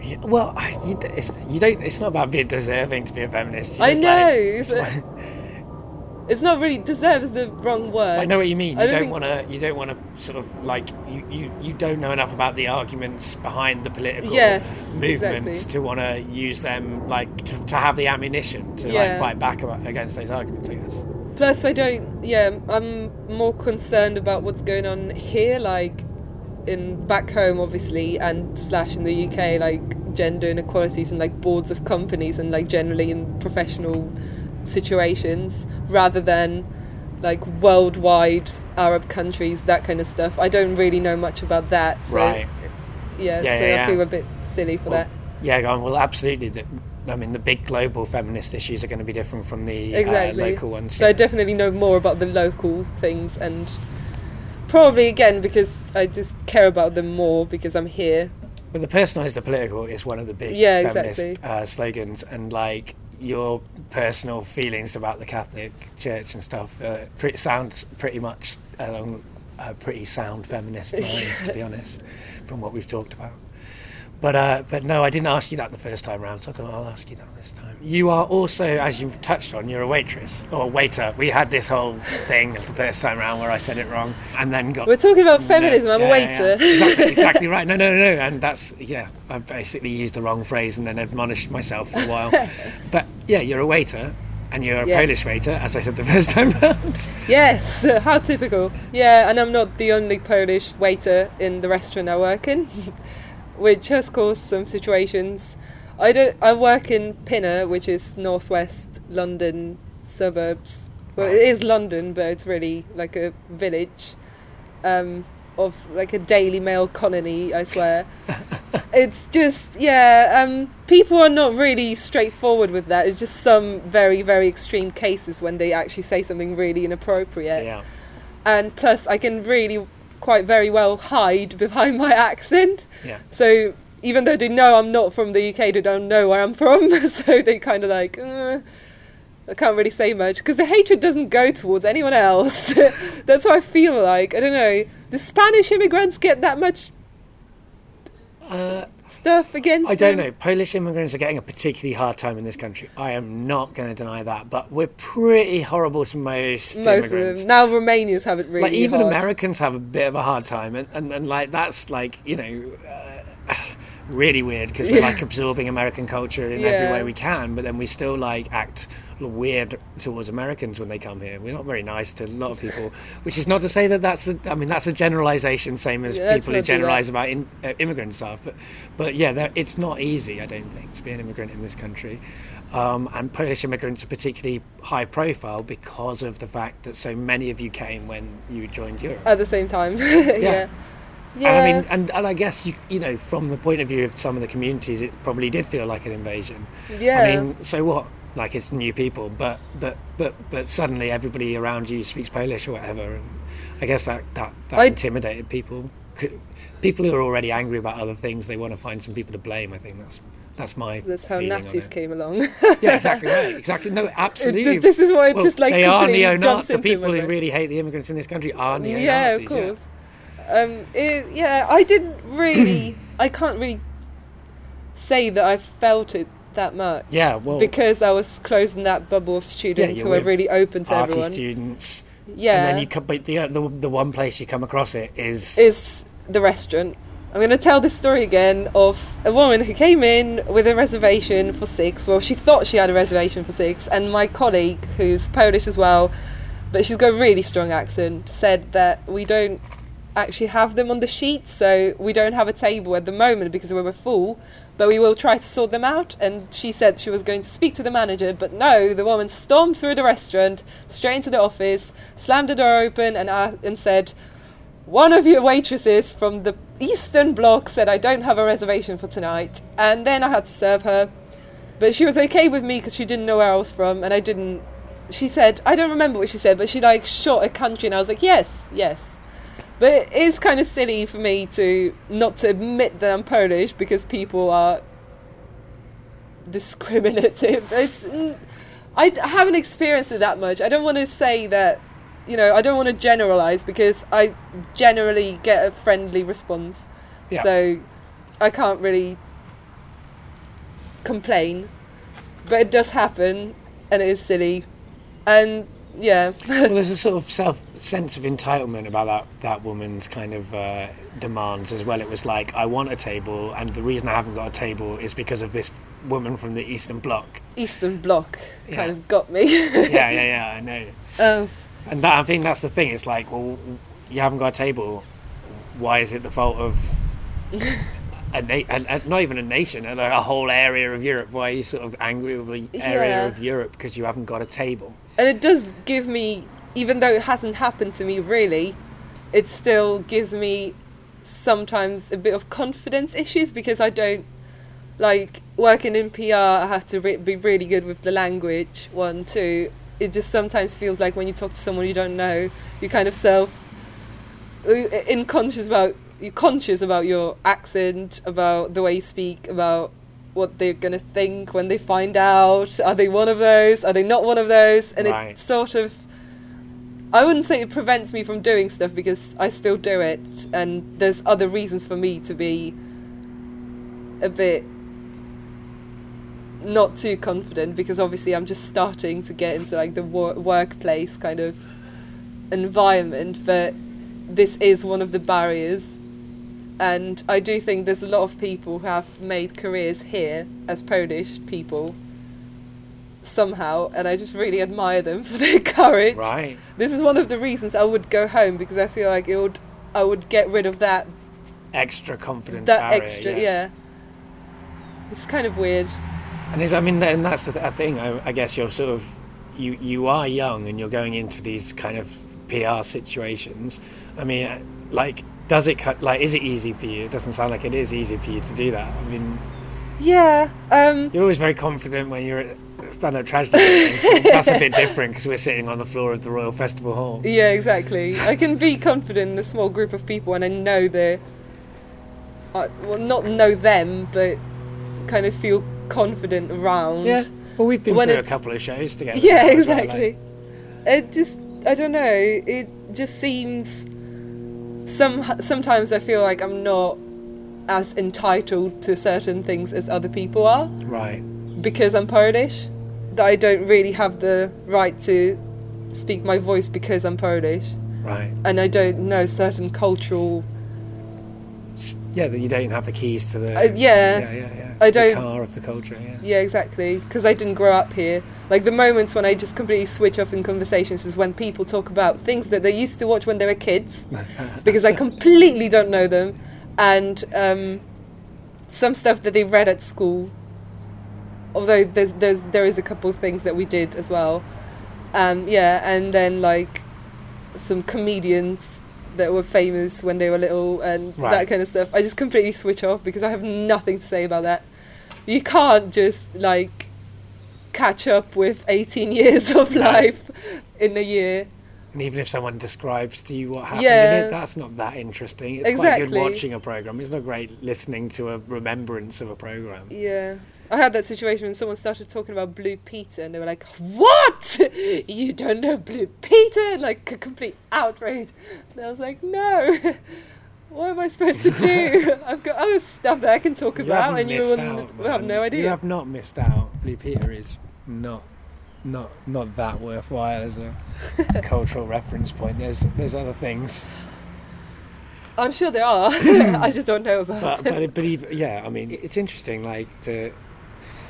Yeah, well, you, it's, you don't. It's not about being deserving to be a feminist. You're I know. Like, but... It's not really, deserve is the wrong word. I know what you mean. You I don't, don't think... want to. You don't want to sort of like you, you, you. don't know enough about the arguments behind the political yes, movements exactly. to want to use them, like to, to have the ammunition to yeah. like fight back about, against those arguments. I guess. Plus, I don't. Yeah, I'm more concerned about what's going on here, like in back home, obviously, and slash in the U K, like gender inequalities and like boards of companies and like generally in professional situations, rather than like worldwide Arab countries, that kind of stuff. I don't really know much about that, so right. yeah, yeah so yeah, I feel yeah. a bit silly for well, that yeah well absolutely the, I mean the big global feminist issues are going to be different from the exactly. uh, local ones, so yeah. I definitely know more about the local things, and probably again because I just care about them more because I'm here. But the personalised the political is one of the big yeah, feminist exactly. uh, slogans, and like your personal feelings about the Catholic Church and stuff uh, pretty, sounds pretty much along uh, pretty sound feminist lines, to be honest, from what we've talked about. But uh, but no, I didn't ask you that the first time round, so I thought I'll ask you that this time. You are also, as you've touched on, you're a waitress, or a waiter. We had this whole thing the first time round where I said it wrong, and then got... We're talking about feminism, no, I'm yeah, a waiter. Yeah, yeah. Exactly, exactly right. No, no, no, no. And that's, yeah, I basically used the wrong phrase and then admonished myself for a while. But yeah, you're a waiter, and you're a yes. Polish waiter, as I said the first time round. Yes, how typical. Yeah, and I'm not the only Polish waiter in the restaurant I work in. Which has caused some situations. I don't. I work in Pinner, which is northwest London suburbs. Well, it is London, but it's really like a village um, of like a Daily Mail colony. I swear, it's just yeah. Um, people are not really straightforward with that. It's just some very very extreme cases when they actually say something really inappropriate. Yeah. And plus, I can really. quite very well hide behind my accent. Yeah. So even though they know I'm not from the U K, they don't know where I'm from. So they kind of like, uh, I can't really say much because the hatred doesn't go towards anyone else. That's what I feel like. I don't know. Do Spanish immigrants get that much uh, stuff against I don't them? know. Polish immigrants are getting a particularly hard time in this country. I am not going to deny that, but we're pretty horrible to most most immigrants. Of them. Now Romanians have it really like even hard. Americans have a bit of a hard time, and, and, and like that's like, you know, uh, really weird because we're yeah. like absorbing American culture in yeah. every way we can, but then we still like act weird towards Americans when they come here. We're not very nice to a lot of people, which is not to say that that's a, I mean that's a generalisation, same as yeah, people who generalise about in, uh, immigrant stuff. But but yeah, it's not easy, I don't think, to be an immigrant in this country. Um, and Polish immigrants are particularly high profile because of the fact that so many of you came when you joined Europe at the same time. yeah. yeah. Yeah. And I mean, and, and I guess you you know from the point of view of some of the communities, it probably did feel like an invasion. Yeah. I mean, so what? Like it's new people, but but but but suddenly everybody around you speaks Polish or whatever, and I guess that that, that intimidated people. People who are already angry about other things, they want to find some people to blame. I think that's that's my. That's how Nazis came along. Yeah, exactly right. Exactly. No, absolutely. It, this is why it well, just like they are neo-Nazis. The people who really hate the immigrants in this country are neo-Nazis. Yeah, of course. Yeah. Um, it, yeah, I didn't really. I can't really say that I felt it that much. Yeah, well, because I was closed in that bubble of students yeah, who were really open to arty everyone. students. Yeah, and then you come, but the, the the one place you come across it is is the restaurant. I'm going to tell this story again of a woman who came in with a reservation for six. Well, she thought she had a reservation for six, and my colleague, who's Polish as well, but she's got a really strong accent, said that we don't. actually have them on the sheet, so we don't have a table at the moment because we were full, but we will try to sort them out. And she said she was going to speak to the manager, but no, the woman stormed through the restaurant straight into the office, slammed the door open, and uh, and said, one of your waitresses from the Eastern Bloc said I don't have a reservation for tonight. And then I had to serve her, but she was okay with me because she didn't know where I was from, and I didn't she said I don't remember what she said, but she like shot a country, and I was like yes yes but it is kind of silly for me to not to admit that I'm Polish because people are discriminative. It's, I haven't experienced it that much. I don't want to say that, you know, I don't want to generalise because I generally get a friendly response. Yeah. So I can't really complain. But it does happen, and it is silly. And Yeah. Well, there's a sort of self sense of entitlement about that, that woman's kind of uh, demands as well. It was like, I want a table, and the reason I haven't got a table is because of this woman from the Eastern Bloc. Eastern Bloc yeah. kind of got me. yeah, yeah, yeah, I know. Um, and that, I think that's the thing. It's like, well, you haven't got a table. Why is it the fault of... A na- a, a, not even a nation, a, a whole area of Europe. Why are you sort of angry with the area yeah. of Europe because you haven't got a table? And it does give me, even though it hasn't happened to me really, it still gives me sometimes a bit of confidence issues, because I don't, like, working in P R, I have to re- be really good with the language one too. It just sometimes feels like when you talk to someone you don't know, you're kind of self in conscious about you're conscious about your accent, about the way you speak, about what they're going to think when they find out. Are they one of those? Are they not one of those? And right. it sort of... I wouldn't say it prevents me from doing stuff, because I still do it, and there's other reasons for me to be a bit not too confident, because obviously I'm just starting to get into like the wor- workplace kind of environment, but this is one of the barriers. And I do think there's a lot of people who have made careers here as Polish people somehow, and I just really admire them for their courage. Right. This is one of the reasons I would go home, because I feel like it would, I would get rid of that... extra confidence that barrier. That extra, yeah. yeah. It's kind of weird. And is I mean, and that's the th- thing, I, I guess you're sort of... You, you are young, and you're going into these kind of P R situations. I mean, like... Does it cut, like, is it easy for you? It doesn't sound like it is easy for you to do that. I mean, yeah, um, you're always very confident when you're at Stand-Up Tragedy. That's a bit different because we're sitting on the floor of the Royal Festival Hall. Yeah, exactly. I can be confident in a small group of people, and I know they're, I, well, not know them, but kind of feel confident around. Yeah. Well, we've been when through a couple of shows together. Yeah, exactly. Well, like. It just, I don't know. It just seems. Some sometimes I feel like I'm not as entitled to certain things as other people are. Right. Because I'm Polish, that I don't really have the right to speak my voice because I'm Polish. Right. And I don't know certain cultural. Yeah, that you don't have the keys to the. Uh, yeah. Yeah, yeah, yeah. I don't. The car of the culture. Yeah. Yeah, exactly. Because I didn't grow up here. Like the moments when I just completely switch off in conversations is when people talk about things that they used to watch when they were kids, because I completely don't know them, and um, some stuff that they read at school. Although there's, there's there is a couple of things that we did as well, um, yeah, and then like some comedians that were famous when they were little and right. that kind of stuff. I just completely switch off because I have nothing to say about that. You can't just like. Catch up with eighteen years of life in a year, and even if someone describes to you what happened yeah. in it, that's not that interesting. It's exactly. quite good watching a programme. It's not great listening to a remembrance of a programme. Yeah, I had that situation when someone started talking about Blue Peter, and they were like, "What? You don't know Blue Peter?" And like a complete outrage. And I was like, "No, what am I supposed to do? I've got other stuff that I can talk you about, and you will have no idea." You have not missed out. Blue Peter is. Not, not, not that worthwhile as a cultural reference point. There's, there's other things. I'm sure there are. I just don't know about. But, but, but even, yeah, I mean, it's interesting, like to,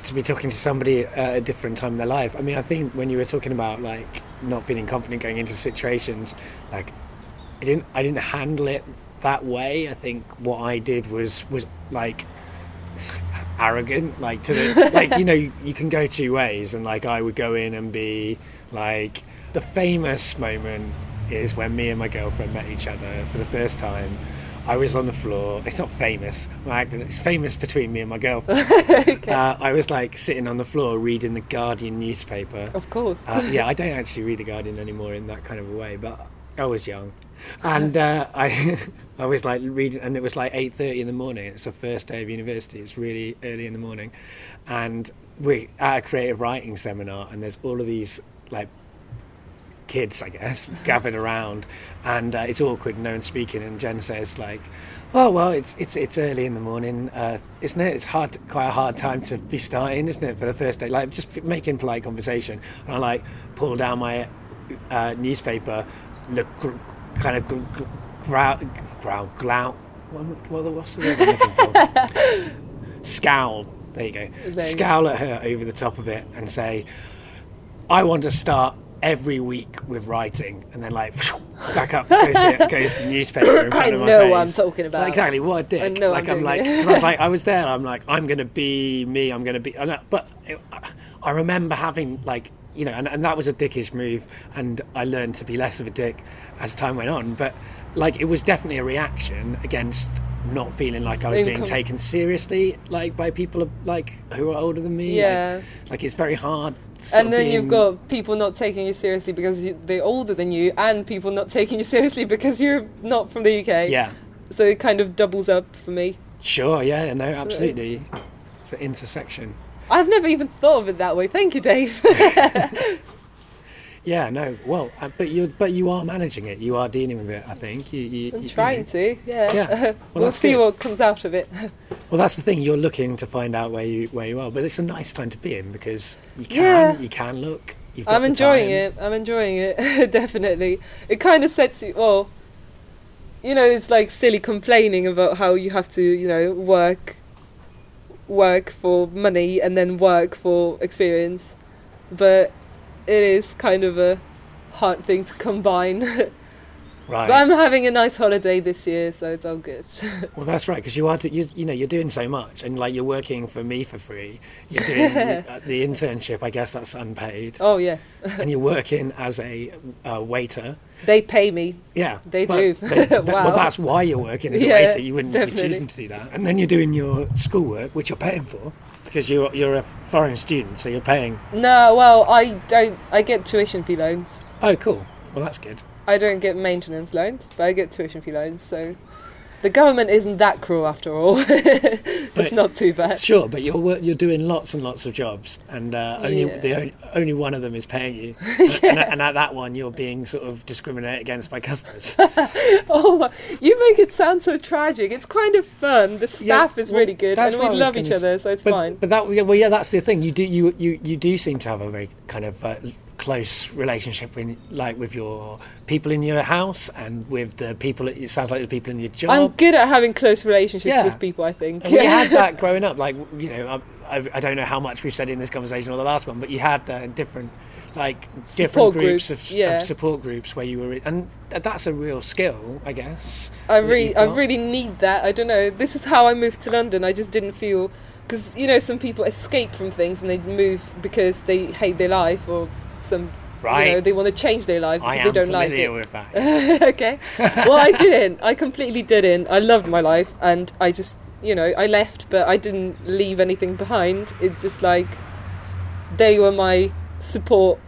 to be talking to somebody at a different time in their life. I mean, I think when you were talking about like not feeling confident going into situations, like, I didn't, I didn't handle it that way. I think what I did was, was like. Arrogant, like to the like you know you, you can go two ways, and like I would go in and be like the famous moment is when me and my girlfriend met each other for the first time. I was on the floor. It's not famous. My acting. It's famous between me and my girlfriend. okay. uh, I was like sitting on the floor reading the Guardian newspaper. Of course. uh, yeah, I don't actually read the Guardian anymore in that kind of a way, but I was young. And uh, I, I was like reading, and it was like eight thirty in the morning. It's the first day of university. It's really early in the morning, and we're at a creative writing seminar, and there's all of these like kids, I guess, gathered around, and uh, it's awkward. No one's speaking, and Jen says like, "Oh well, it's it's it's early in the morning, uh, isn't it? It's hard, to, quite a hard time to be starting, isn't it? For the first day, like just making polite conversation." And I like pull down my uh, newspaper look gr- kind of gr- growl, growl, glout. What, what, what's the word I'm looking for? Scowl. There you go. There Scowl you go. At her over the top of it and say, "I want to start every week with writing," and then like back up goes the, goes the newspaper in front of my face. I know what I'm talking about. Like, exactly, what a dick. I know. Like I'm, I'm like, because I was like, I was there. I'm like, I'm gonna be me. I'm gonna be. And I, but it, I remember having like, you know, and, and that was a dickish move, and I learned to be less of a dick as time went on. But like, it was definitely a reaction against not feeling like I was Incom- being taken seriously, like by people like who are older than me. Yeah. Like, like it's very hard. And then being... you've got people not taking you seriously because you, they're older than you, and people not taking you seriously because you're not from the U K. Yeah. So it kind of doubles up for me. Sure, yeah, no, absolutely. It's an intersection. I've never even thought of it that way. Thank you, Dave. Yeah, no, well, but you but you are managing it. You are dealing with it, I think. You, you, I'm you, trying you know. to, yeah. yeah. Well, we'll see good. what comes out of it. Well, that's the thing. You're looking to find out where you where you are, but it's a nice time to be in because you can, yeah. you can look. You've got I'm enjoying it. I'm enjoying it, definitely. It kind of sets you, well, you know, it's like silly complaining about how you have to, you know, work, work for money and then work for experience. But... it is kind of a hard thing to combine. Right. But I'm having a nice holiday this year, so it's all good. Well, that's right, because you are, do, you, you know, you're doing so much, and like you're working for me for free. You're doing the, the internship. I guess that's unpaid. Oh yes. And you're working as a uh, waiter. They pay me. Yeah, they do. They, they, wow. Well, that's why you're working as a yeah, waiter. You wouldn't definitely. be choosing to do that. And then you're doing your schoolwork, which you're paying for. Because you're you're a foreign student, so you're paying. No, well, I don't. I get tuition fee loans. Oh, cool. Well, that's good. I don't get maintenance loans, but I get tuition fee loans. So the government isn't that cruel after all. It's not too bad. Sure, but you're you're doing lots and lots of jobs, and uh, only yeah. the only, only one of them is paying you. yeah. and, and at that one, you're being sort of discriminated against by customers. Oh, you make it sound so tragic. It's kind of fun. The staff yeah, is well, really good, and we love each other, so it's but, fine. But that, well, yeah, that's the thing. You do you you, you do seem to have a very kind of. Uh, close relationship in like with your people in your house and with the people that it sounds like the people in your job. I'm good at having close relationships yeah. with people, I think. And we had that growing up, like, you know, I, I don't know how much we've said in this conversation or the last one, but you had uh, different like different support groups, groups of, yeah. of support groups where you were in, and that's a real skill, I guess. I really I really need that. I don't know, this is how I moved to London. I just didn't feel, because you know, some people escape from things and they move because they hate their life or some, right. you know, they want to change their life because they don't like it. I am familiar with that. Okay. Well, I didn't. I completely didn't. I loved my life, and I just, you know, I left, but I didn't leave anything behind. It's just like they were my support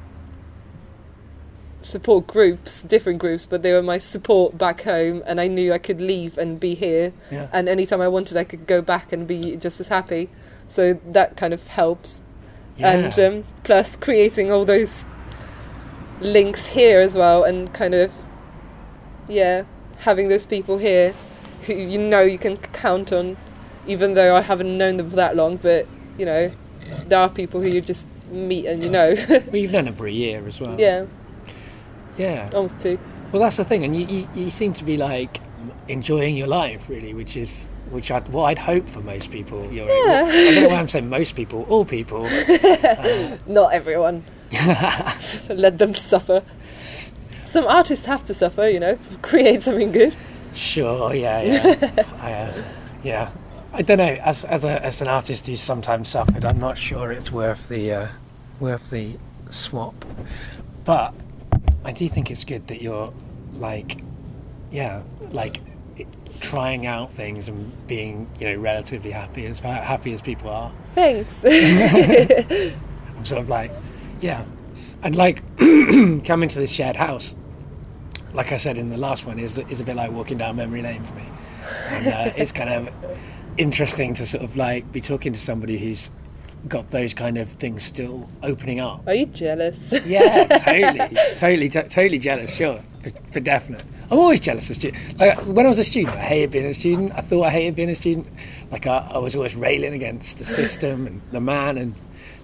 support groups, different groups, but they were my support back home, and I knew I could leave and be here, yeah. and anytime I wanted, I could go back and be just as happy. So that kind of helps. Yeah. And um, plus creating all those links here as well, and kind of, yeah, having those people here who you know you can count on, even though I haven't known them for that long, but, you know, there are people who you just meet and you know. Well, you've known them for a year as well. Yeah. Yeah. Almost two. Well, that's the thing, and you, you, you seem to be, like, enjoying your life, really, which is... which I'd, what I'd hope for most people. You're yeah. in. I don't know why I'm saying most people, all people. Uh, Not everyone. Let them suffer. Some artists have to suffer, you know, to create something good. Sure, yeah, yeah. I, uh, yeah. I don't know, as as, a, as an artist who's sometimes suffered, I'm not sure it's worth the uh, worth the swap. But I do think it's good that you're, like, yeah, like... trying out things and being, you know, relatively happy, as happy as people are. Thanks. I'm sort of like, yeah, and like coming to this shared house, like I said in the last one, is is a bit like walking down memory lane for me, and uh, it's kind of interesting to sort of like be talking to somebody who's got those kind of things still opening up. Are you jealous? Yeah, totally, totally, t- totally jealous. Sure, for, for definite. I'm always jealous of students. Like, when I was a student, I hated being a student. I thought I hated being a student. Like I, I was always railing against the system and the man and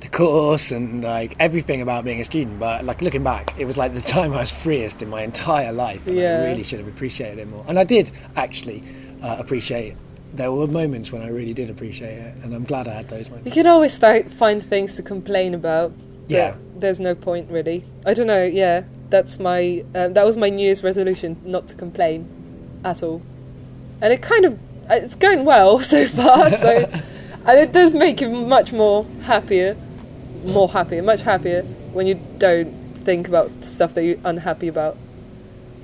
the course and like everything about being a student. But like looking back, it was like the time I was freest in my entire life. And yeah. I really should have appreciated it more. And I did actually uh, appreciate it. There were moments when I really did appreciate it, and I'm glad I had those moments. You can always start, find things to complain about. Yeah. There's no point, really. I don't know, yeah. That's my um, that was my New Year's resolution, not to complain at all, and it kind of it's going well so far. So, and it does make you much more happier, more happier, much happier when you don't think about stuff that you're unhappy about.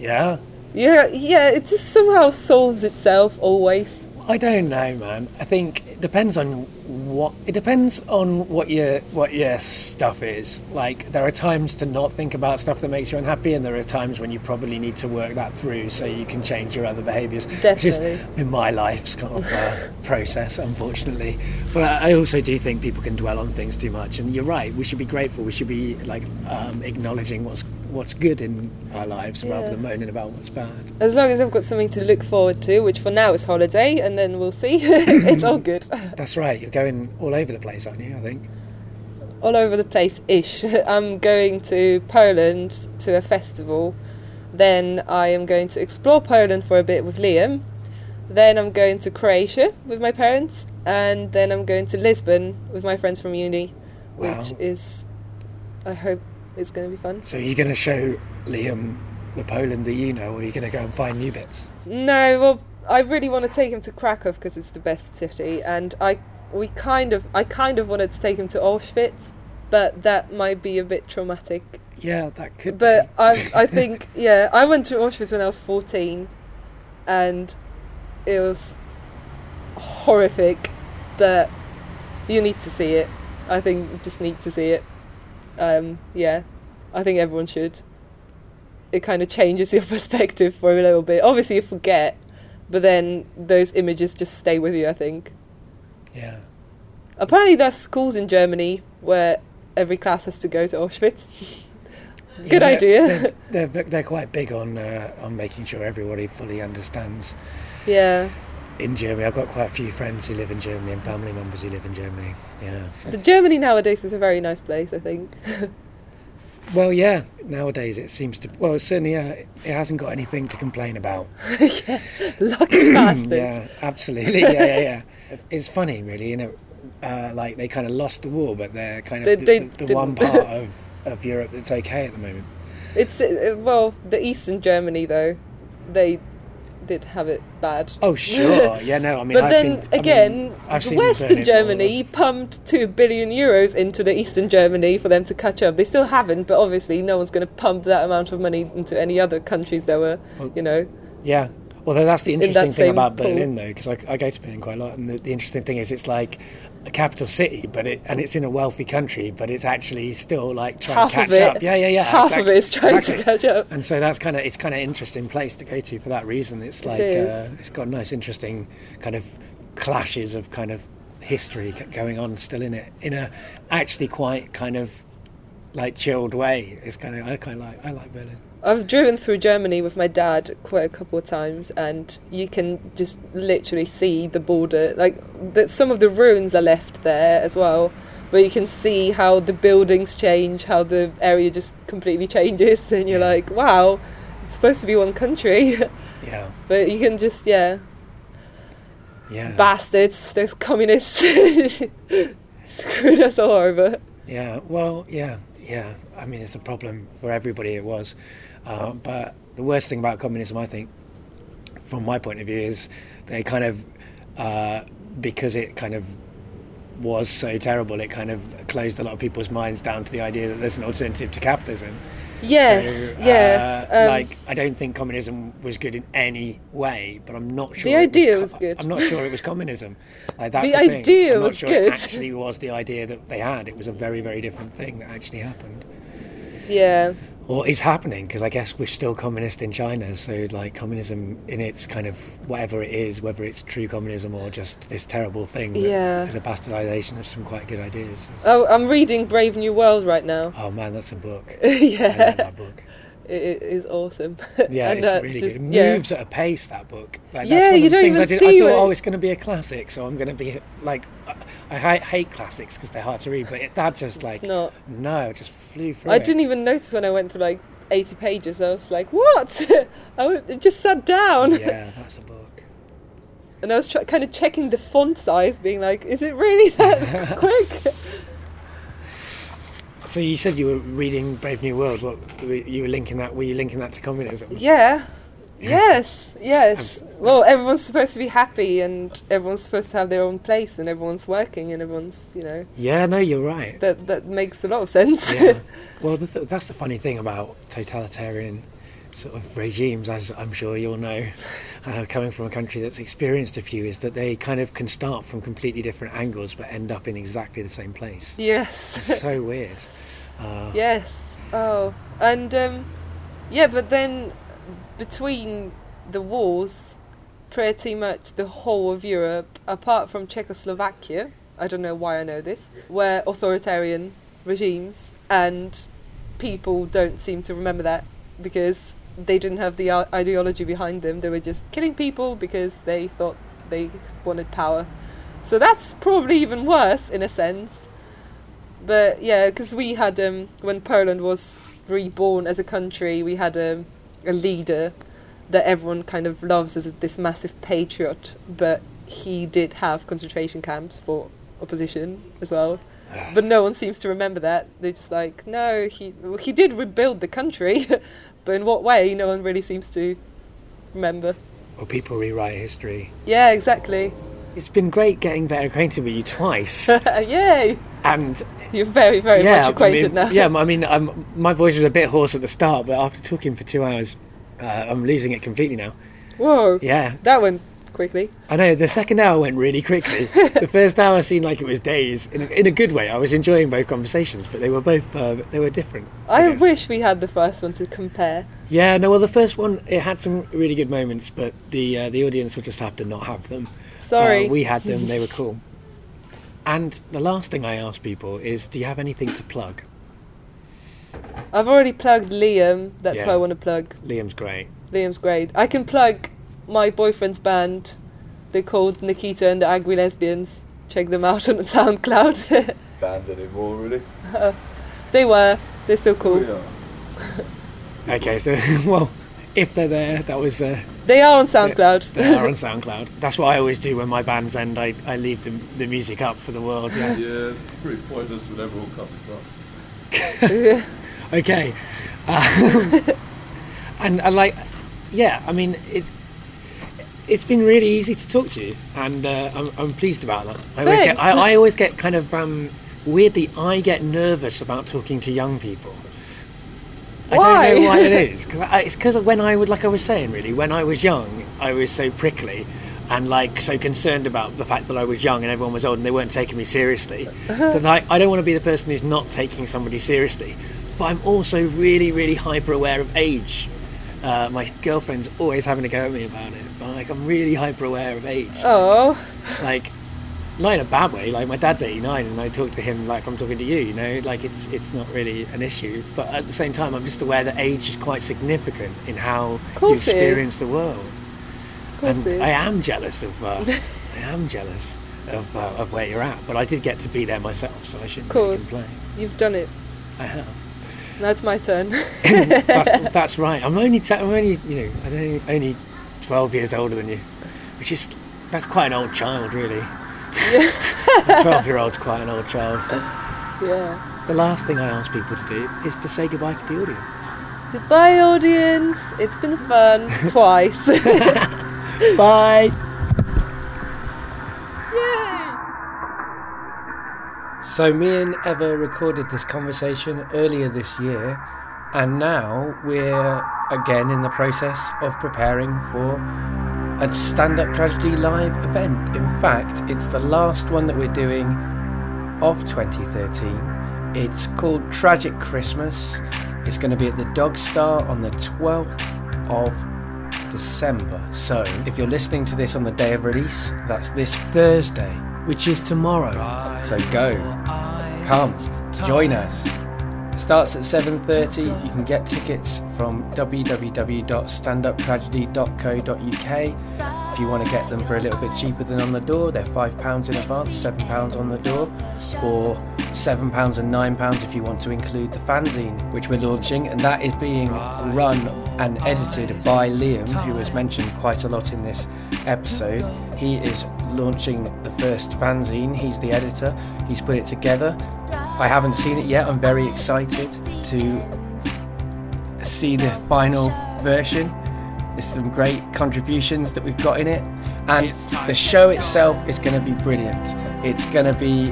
Yeah. Yeah, yeah. It just somehow solves itself always. I don't know, man. I think it depends on what it depends on what your what your stuff is. Like, there are times to not think about stuff that makes you unhappy, and there are times when you probably need to work that through so you can change your other behaviours. Definitely, which is in my life's kind of uh, process, unfortunately. But I also do think people can dwell on things too much. And you're right. We should be grateful. We should be like um, acknowledging what's what's good in our lives, yeah, rather than moaning about what's bad. As long as I've got something to look forward to, which for now is holiday, and then we'll see. It's all good. That's right. You're going all over the place, aren't you, I think? All over the place-ish. I'm going to Poland to a festival. Then I am going to explore Poland for a bit with Liam. Then I'm going to Croatia with my parents. And then I'm going to Lisbon with my friends from uni, wow, which is, I hope, it's going to be fun. So are you going to show Liam the Poland that you know, or are you going to go and find new bits? No, well, I really want to take him to Krakow because it's the best city, and I we kind of I kind of wanted to take him to Auschwitz, but that might be a bit traumatic. Yeah, that could but be. But I I think, yeah, I went to Auschwitz when I was fourteen, and it was horrific, but you need to see it. I think you just need to see it. Um, yeah, I think everyone should. It kind of changes your perspective for a little bit. Obviously you forget, but then those images just stay with you, I think. Yeah. Apparently there's schools in Germany where every class has to go to Auschwitz. Good, yeah, they're, idea. They're, they're, they're quite big on uh, on making sure everybody fully understands. Yeah. In Germany, I've got quite a few friends who live in Germany and family members who live in Germany. Yeah, the Germany nowadays is a very nice place, I think. Well, yeah, nowadays it seems to. Well, certainly, yeah, it hasn't got anything to complain about. Yeah, lucky bastards. Yeah, absolutely. Yeah, yeah, yeah. It's funny, really. You know, uh, like they kind of lost the war, but they're kind of they, the, they the, the one part of, of Europe that's okay at the moment. It's uh, well, the Eastern Germany though, they did have it bad. Oh sure, yeah, no, I mean, but I've then been, again, I mean, Western Germany pumped two billion euros into the Eastern Germany for them to catch up. They still haven't, but obviously no one's going to pump that amount of money into any other countries that were, well, you know. Yeah, although that's the interesting that thing about pool. Berlin though, because I, I go to Berlin quite a lot, and the, the interesting thing is it's like a capital city, but it and it's in a wealthy country, but it's actually still like trying half to catch it, up. Yeah, yeah, yeah. Half exactly, of it is trying exactly. to catch up. And so that's kind of it's kind of interesting place to go to for that reason. It's like it uh, it's got nice, interesting kind of clashes of kind of history going on still in it in a actually quite kind of like chilled way. It's kind of I kind of like I like Berlin. I've driven through Germany with my dad quite a couple of times, and you can just literally see the border. Like, that, some of the ruins are left there as well, but you can see how the buildings change, how the area just completely changes, and you're yeah. like, wow, it's supposed to be one country. Yeah. But you can just, yeah. Yeah. Bastards, those communists screwed us all over. Yeah, well, yeah, yeah. I mean, it's a problem for everybody, it was. Uh, but the worst thing about communism, I think, from my point of view, is they kind of, uh, because it kind of was so terrible, it kind of closed a lot of people's minds down to the idea that there's an alternative to capitalism. Yes, so, uh, yeah. Um, like, I don't think communism was good in any way, but I'm not sure. The idea was, co- was good. I'm not sure it was communism. Like, that's the, the idea thing. I'm not was sure good. It actually was the idea that they had. It was a very, very different thing that actually happened. Yeah. Or is happening, because I guess we're still communist in China, so like communism in its kind of whatever it is, whether it's true communism or just this terrible thing that yeah. is a bastardisation of some quite good ideas. Oh, I'm reading Brave New World right now. Oh man, that's a book. yeah. I love that book. It is awesome. Yeah, and, it's uh, really just, good. It moves yeah. at a pace, that book. Like, that's yeah, one of you the don't things even I did. See I thought, it. oh, it's going to be a classic, so I'm going to be like, I, I hate classics because they're hard to read, but it, that just like, not, no, it just flew through. I it. didn't even notice when I went through like eighty pages. I was like, what? I just sat down. Yeah, that's a book. And I was try- kind of checking the font size, being like, is it really that quick? So you said you were reading Brave New World. What you were linking that? Were you linking that to communism? Yeah, yes, yes. So, well, everyone's supposed to be happy, and everyone's supposed to have their own place, and everyone's working, and everyone's, you know. Yeah, no, you're right. That that makes a lot of sense. Yeah. Well, the th- that's the funny thing about totalitarian sort of regimes, as I'm sure you'll know, uh, coming from a country that's experienced a few, is that they kind of can start from completely different angles, but end up in exactly the same place. Yes. It's so weird. Uh, yes. Oh, and um, yeah, but then between the wars, pretty much the whole of Europe, apart from Czechoslovakia, I don't know why I know this, were authoritarian regimes, and people don't seem to remember that because they didn't have the ideology behind them. They were just killing people because they thought they wanted power. So that's probably even worse in a sense. But yeah, because we had, um, when Poland was reborn as a country, we had um, a leader that everyone kind of loves as this massive patriot, but he did have concentration camps for opposition as well. But no one seems to remember that. They're just like, no, he well, he did rebuild the country, but in what way? No one really seems to remember. Well, people rewrite history. Yeah, exactly. It's been great getting better acquainted with you twice. Yay! And you're very, very yeah, much acquainted I mean, now. Yeah, I mean, I'm, my voice was a bit hoarse at the start, but after talking for two hours, uh, I'm losing it completely now. Whoa! Yeah, that went quickly. I know. The second hour went really quickly. The first hour seemed like it was days. In a, in a good way, I was enjoying both conversations, but they were both uh, they were different. I, I wish we had the first one to compare. Yeah, no. Well, the first one it had some really good moments, but the uh, the audience will just have to not have them. Sorry. Uh, we had them, they were cool. And the last thing I ask people is, do you have anything to plug? I've already plugged Liam, that's yeah. who I want to plug. Liam's great. Liam's great. I can plug my boyfriend's band, they're called Nikita and the Angry Lesbians. Check them out on SoundCloud. Band anymore, really? Uh, they were, they're still cool. We are. Okay, so, well... If they're there, that was... Uh, they are on SoundCloud. They, they are on SoundCloud. That's what I always do when my bands end. I, I leave the, the music up for the world. Yeah, yeah, it's pretty pointless with everyone coming from. Okay. Um, and I like... Yeah, I mean, it, it's been really easy to talk to you. And uh, I'm, I'm pleased about that. I always get, I, I always get kind of... Um, weirdly, I get nervous about talking to young people. Why? I don't know why it is. Cause I, it's because when I would, like I was saying, really, when I was young, I was so prickly and like so concerned about the fact that I was young and everyone was old and they weren't taking me seriously. Uh-huh. That I, I don't want to be the person who's not taking somebody seriously. But I'm also really, really hyper aware of age. Uh, my girlfriend's always having a go at me about it, but like I'm really hyper aware of age. Oh. Like, not in a bad way. Like my dad's eighty-nine, and I talk to him like I'm talking to you. You know, like it's it's not really an issue. But at the same time, I'm just aware that age is quite significant in how you experience the world. And I am jealous of uh, I am jealous of uh, of where you're at. But I did get to be there myself, so I shouldn't really complain. You've done it. I have. Now it's my turn. that's, that's right. I'm only t- I'm only you know I'm only, only twelve years older than you, which is that's quite an old child, really. Yeah. A twelve-year-old's quite an old child. So. Yeah. The last thing I ask people to do is to say goodbye to the audience. Goodbye, audience. It's been fun twice. Bye. Yay! So me and Eva recorded this conversation earlier this year, and now we're again in the process of preparing for a Stand-Up Tragedy live event. In fact, it's the last one that we're doing of twenty thirteen, It's called Tragic Christmas. It's going to be at the Dog Star on the twelfth of December. So if you're listening to this on the day of release, that's this Thursday, which is tomorrow. So go, come, join us. Starts at seven thirty. You can get tickets from w w w dot stand up tragedy dot co dot u k. If you want to get them for a little bit cheaper than on the door, they're five pounds in advance, seven pounds on the door, or seven pounds and nine pounds if you want to include the fanzine, which we're launching, and that is being run and edited by Liam, who was mentioned quite a lot in this episode. He is launching the first fanzine. He's the editor. He's put it together. I haven't seen it yet. I'm very excited to see the final version. There's some great contributions that we've got in it, and the show itself is going to be brilliant. It's going to be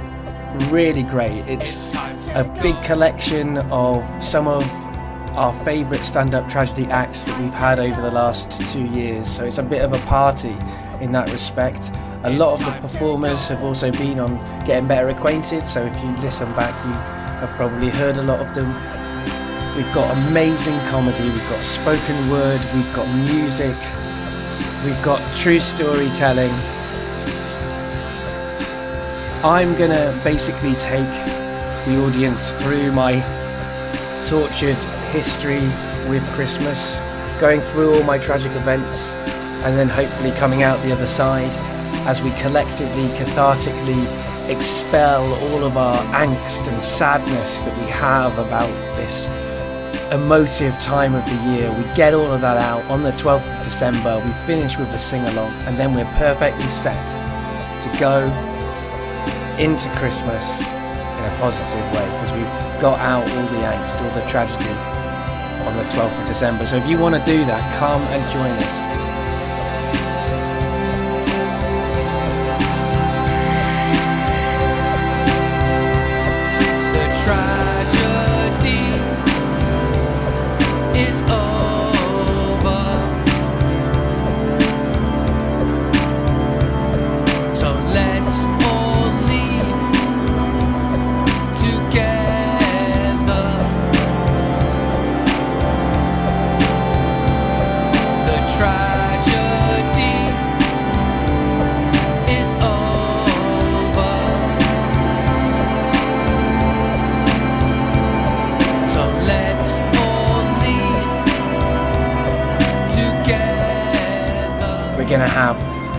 really great. It's a big collection of some of our favourite stand-up tragedy acts that we've had over the last two years, so it's a bit of a party in that respect. A lot of the performers have also been on Getting Better Acquainted, so if you listen back, you have probably heard a lot of them. We've got amazing comedy, we've got spoken word, we've got music, we've got true storytelling. I'm going to basically take the audience through my tortured history with Christmas, going through all my tragic events, and then hopefully coming out the other side as we collectively, cathartically expel all of our angst and sadness that we have about this emotive time of the year. We get all of that out on the twelfth of December, we finish with a sing-along, and then we're perfectly set to go into Christmas in a positive way, because we've got out all the angst, all the tragedy on the twelfth of December. So if you want to do that, come and join us.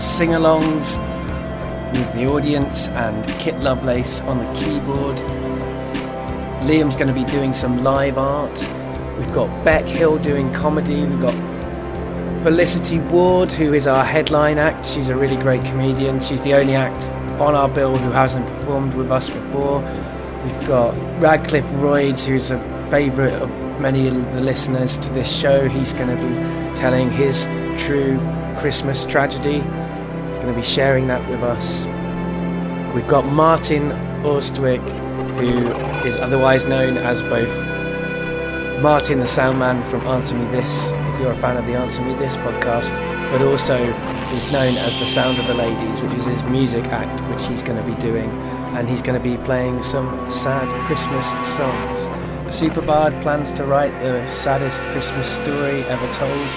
Sing-alongs with the audience and Kit Lovelace on the keyboard. Liam's going to be doing some live art. We've got Beck Hill doing comedy. We've got Felicity Ward, who is our headline act. She's a really great comedian. She's the only act on our bill who hasn't performed with us before. We've got Radcliffe Royds, who's a favourite of many of the listeners to this show. He's going to be telling his true Christmas tragedy. Going to be sharing that with us. We've got Martin Austwick, who is otherwise known as both Martin the Soundman from Answer Me This, if you're a fan of the Answer Me This podcast, but also is known as The Sound of the Ladies, which is his music act, which he's going to be doing, and he's going to be playing some sad Christmas songs. Super Bard plans to write the saddest Christmas story ever told.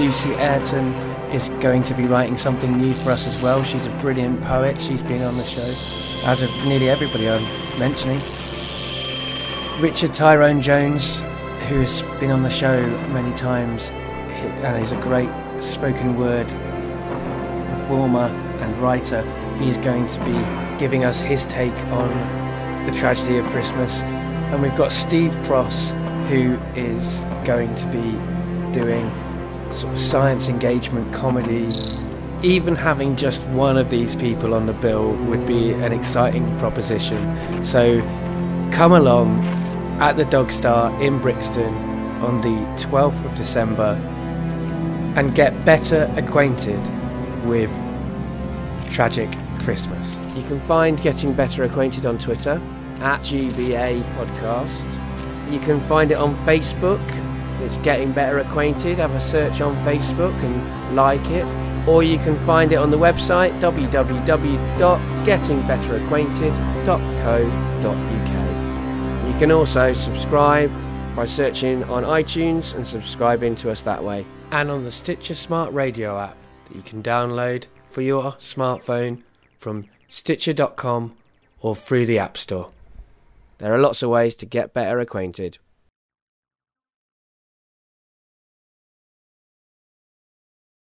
Lucy Ayrton is going to be writing something new for us as well. She's a brilliant poet. She's been on the show, as of nearly everybody I'm mentioning. Richard Tyrone Jones, who has been on the show many times and is a great spoken word performer and writer, he's going to be giving us his take on the tragedy of Christmas. And we've got Steve Cross, who is going to be doing sort of science engagement comedy. Even having just one of these people on the bill would be an exciting proposition. So come along at the Dog Star in Brixton on the twelfth of December and get better acquainted with Tragic Christmas. You can find Getting Better Acquainted on Twitter at G B A Podcast. You can find it on Facebook. It's Getting Better Acquainted. Have a search on Facebook and like it. Or you can find it on the website w w w dot getting better acquainted dot co dot u k. You can also subscribe by searching on iTunes and subscribing to us that way, and on the Stitcher Smart Radio app that you can download for your smartphone from stitcher dot com or through the App Store. There are lots of ways to get better acquainted.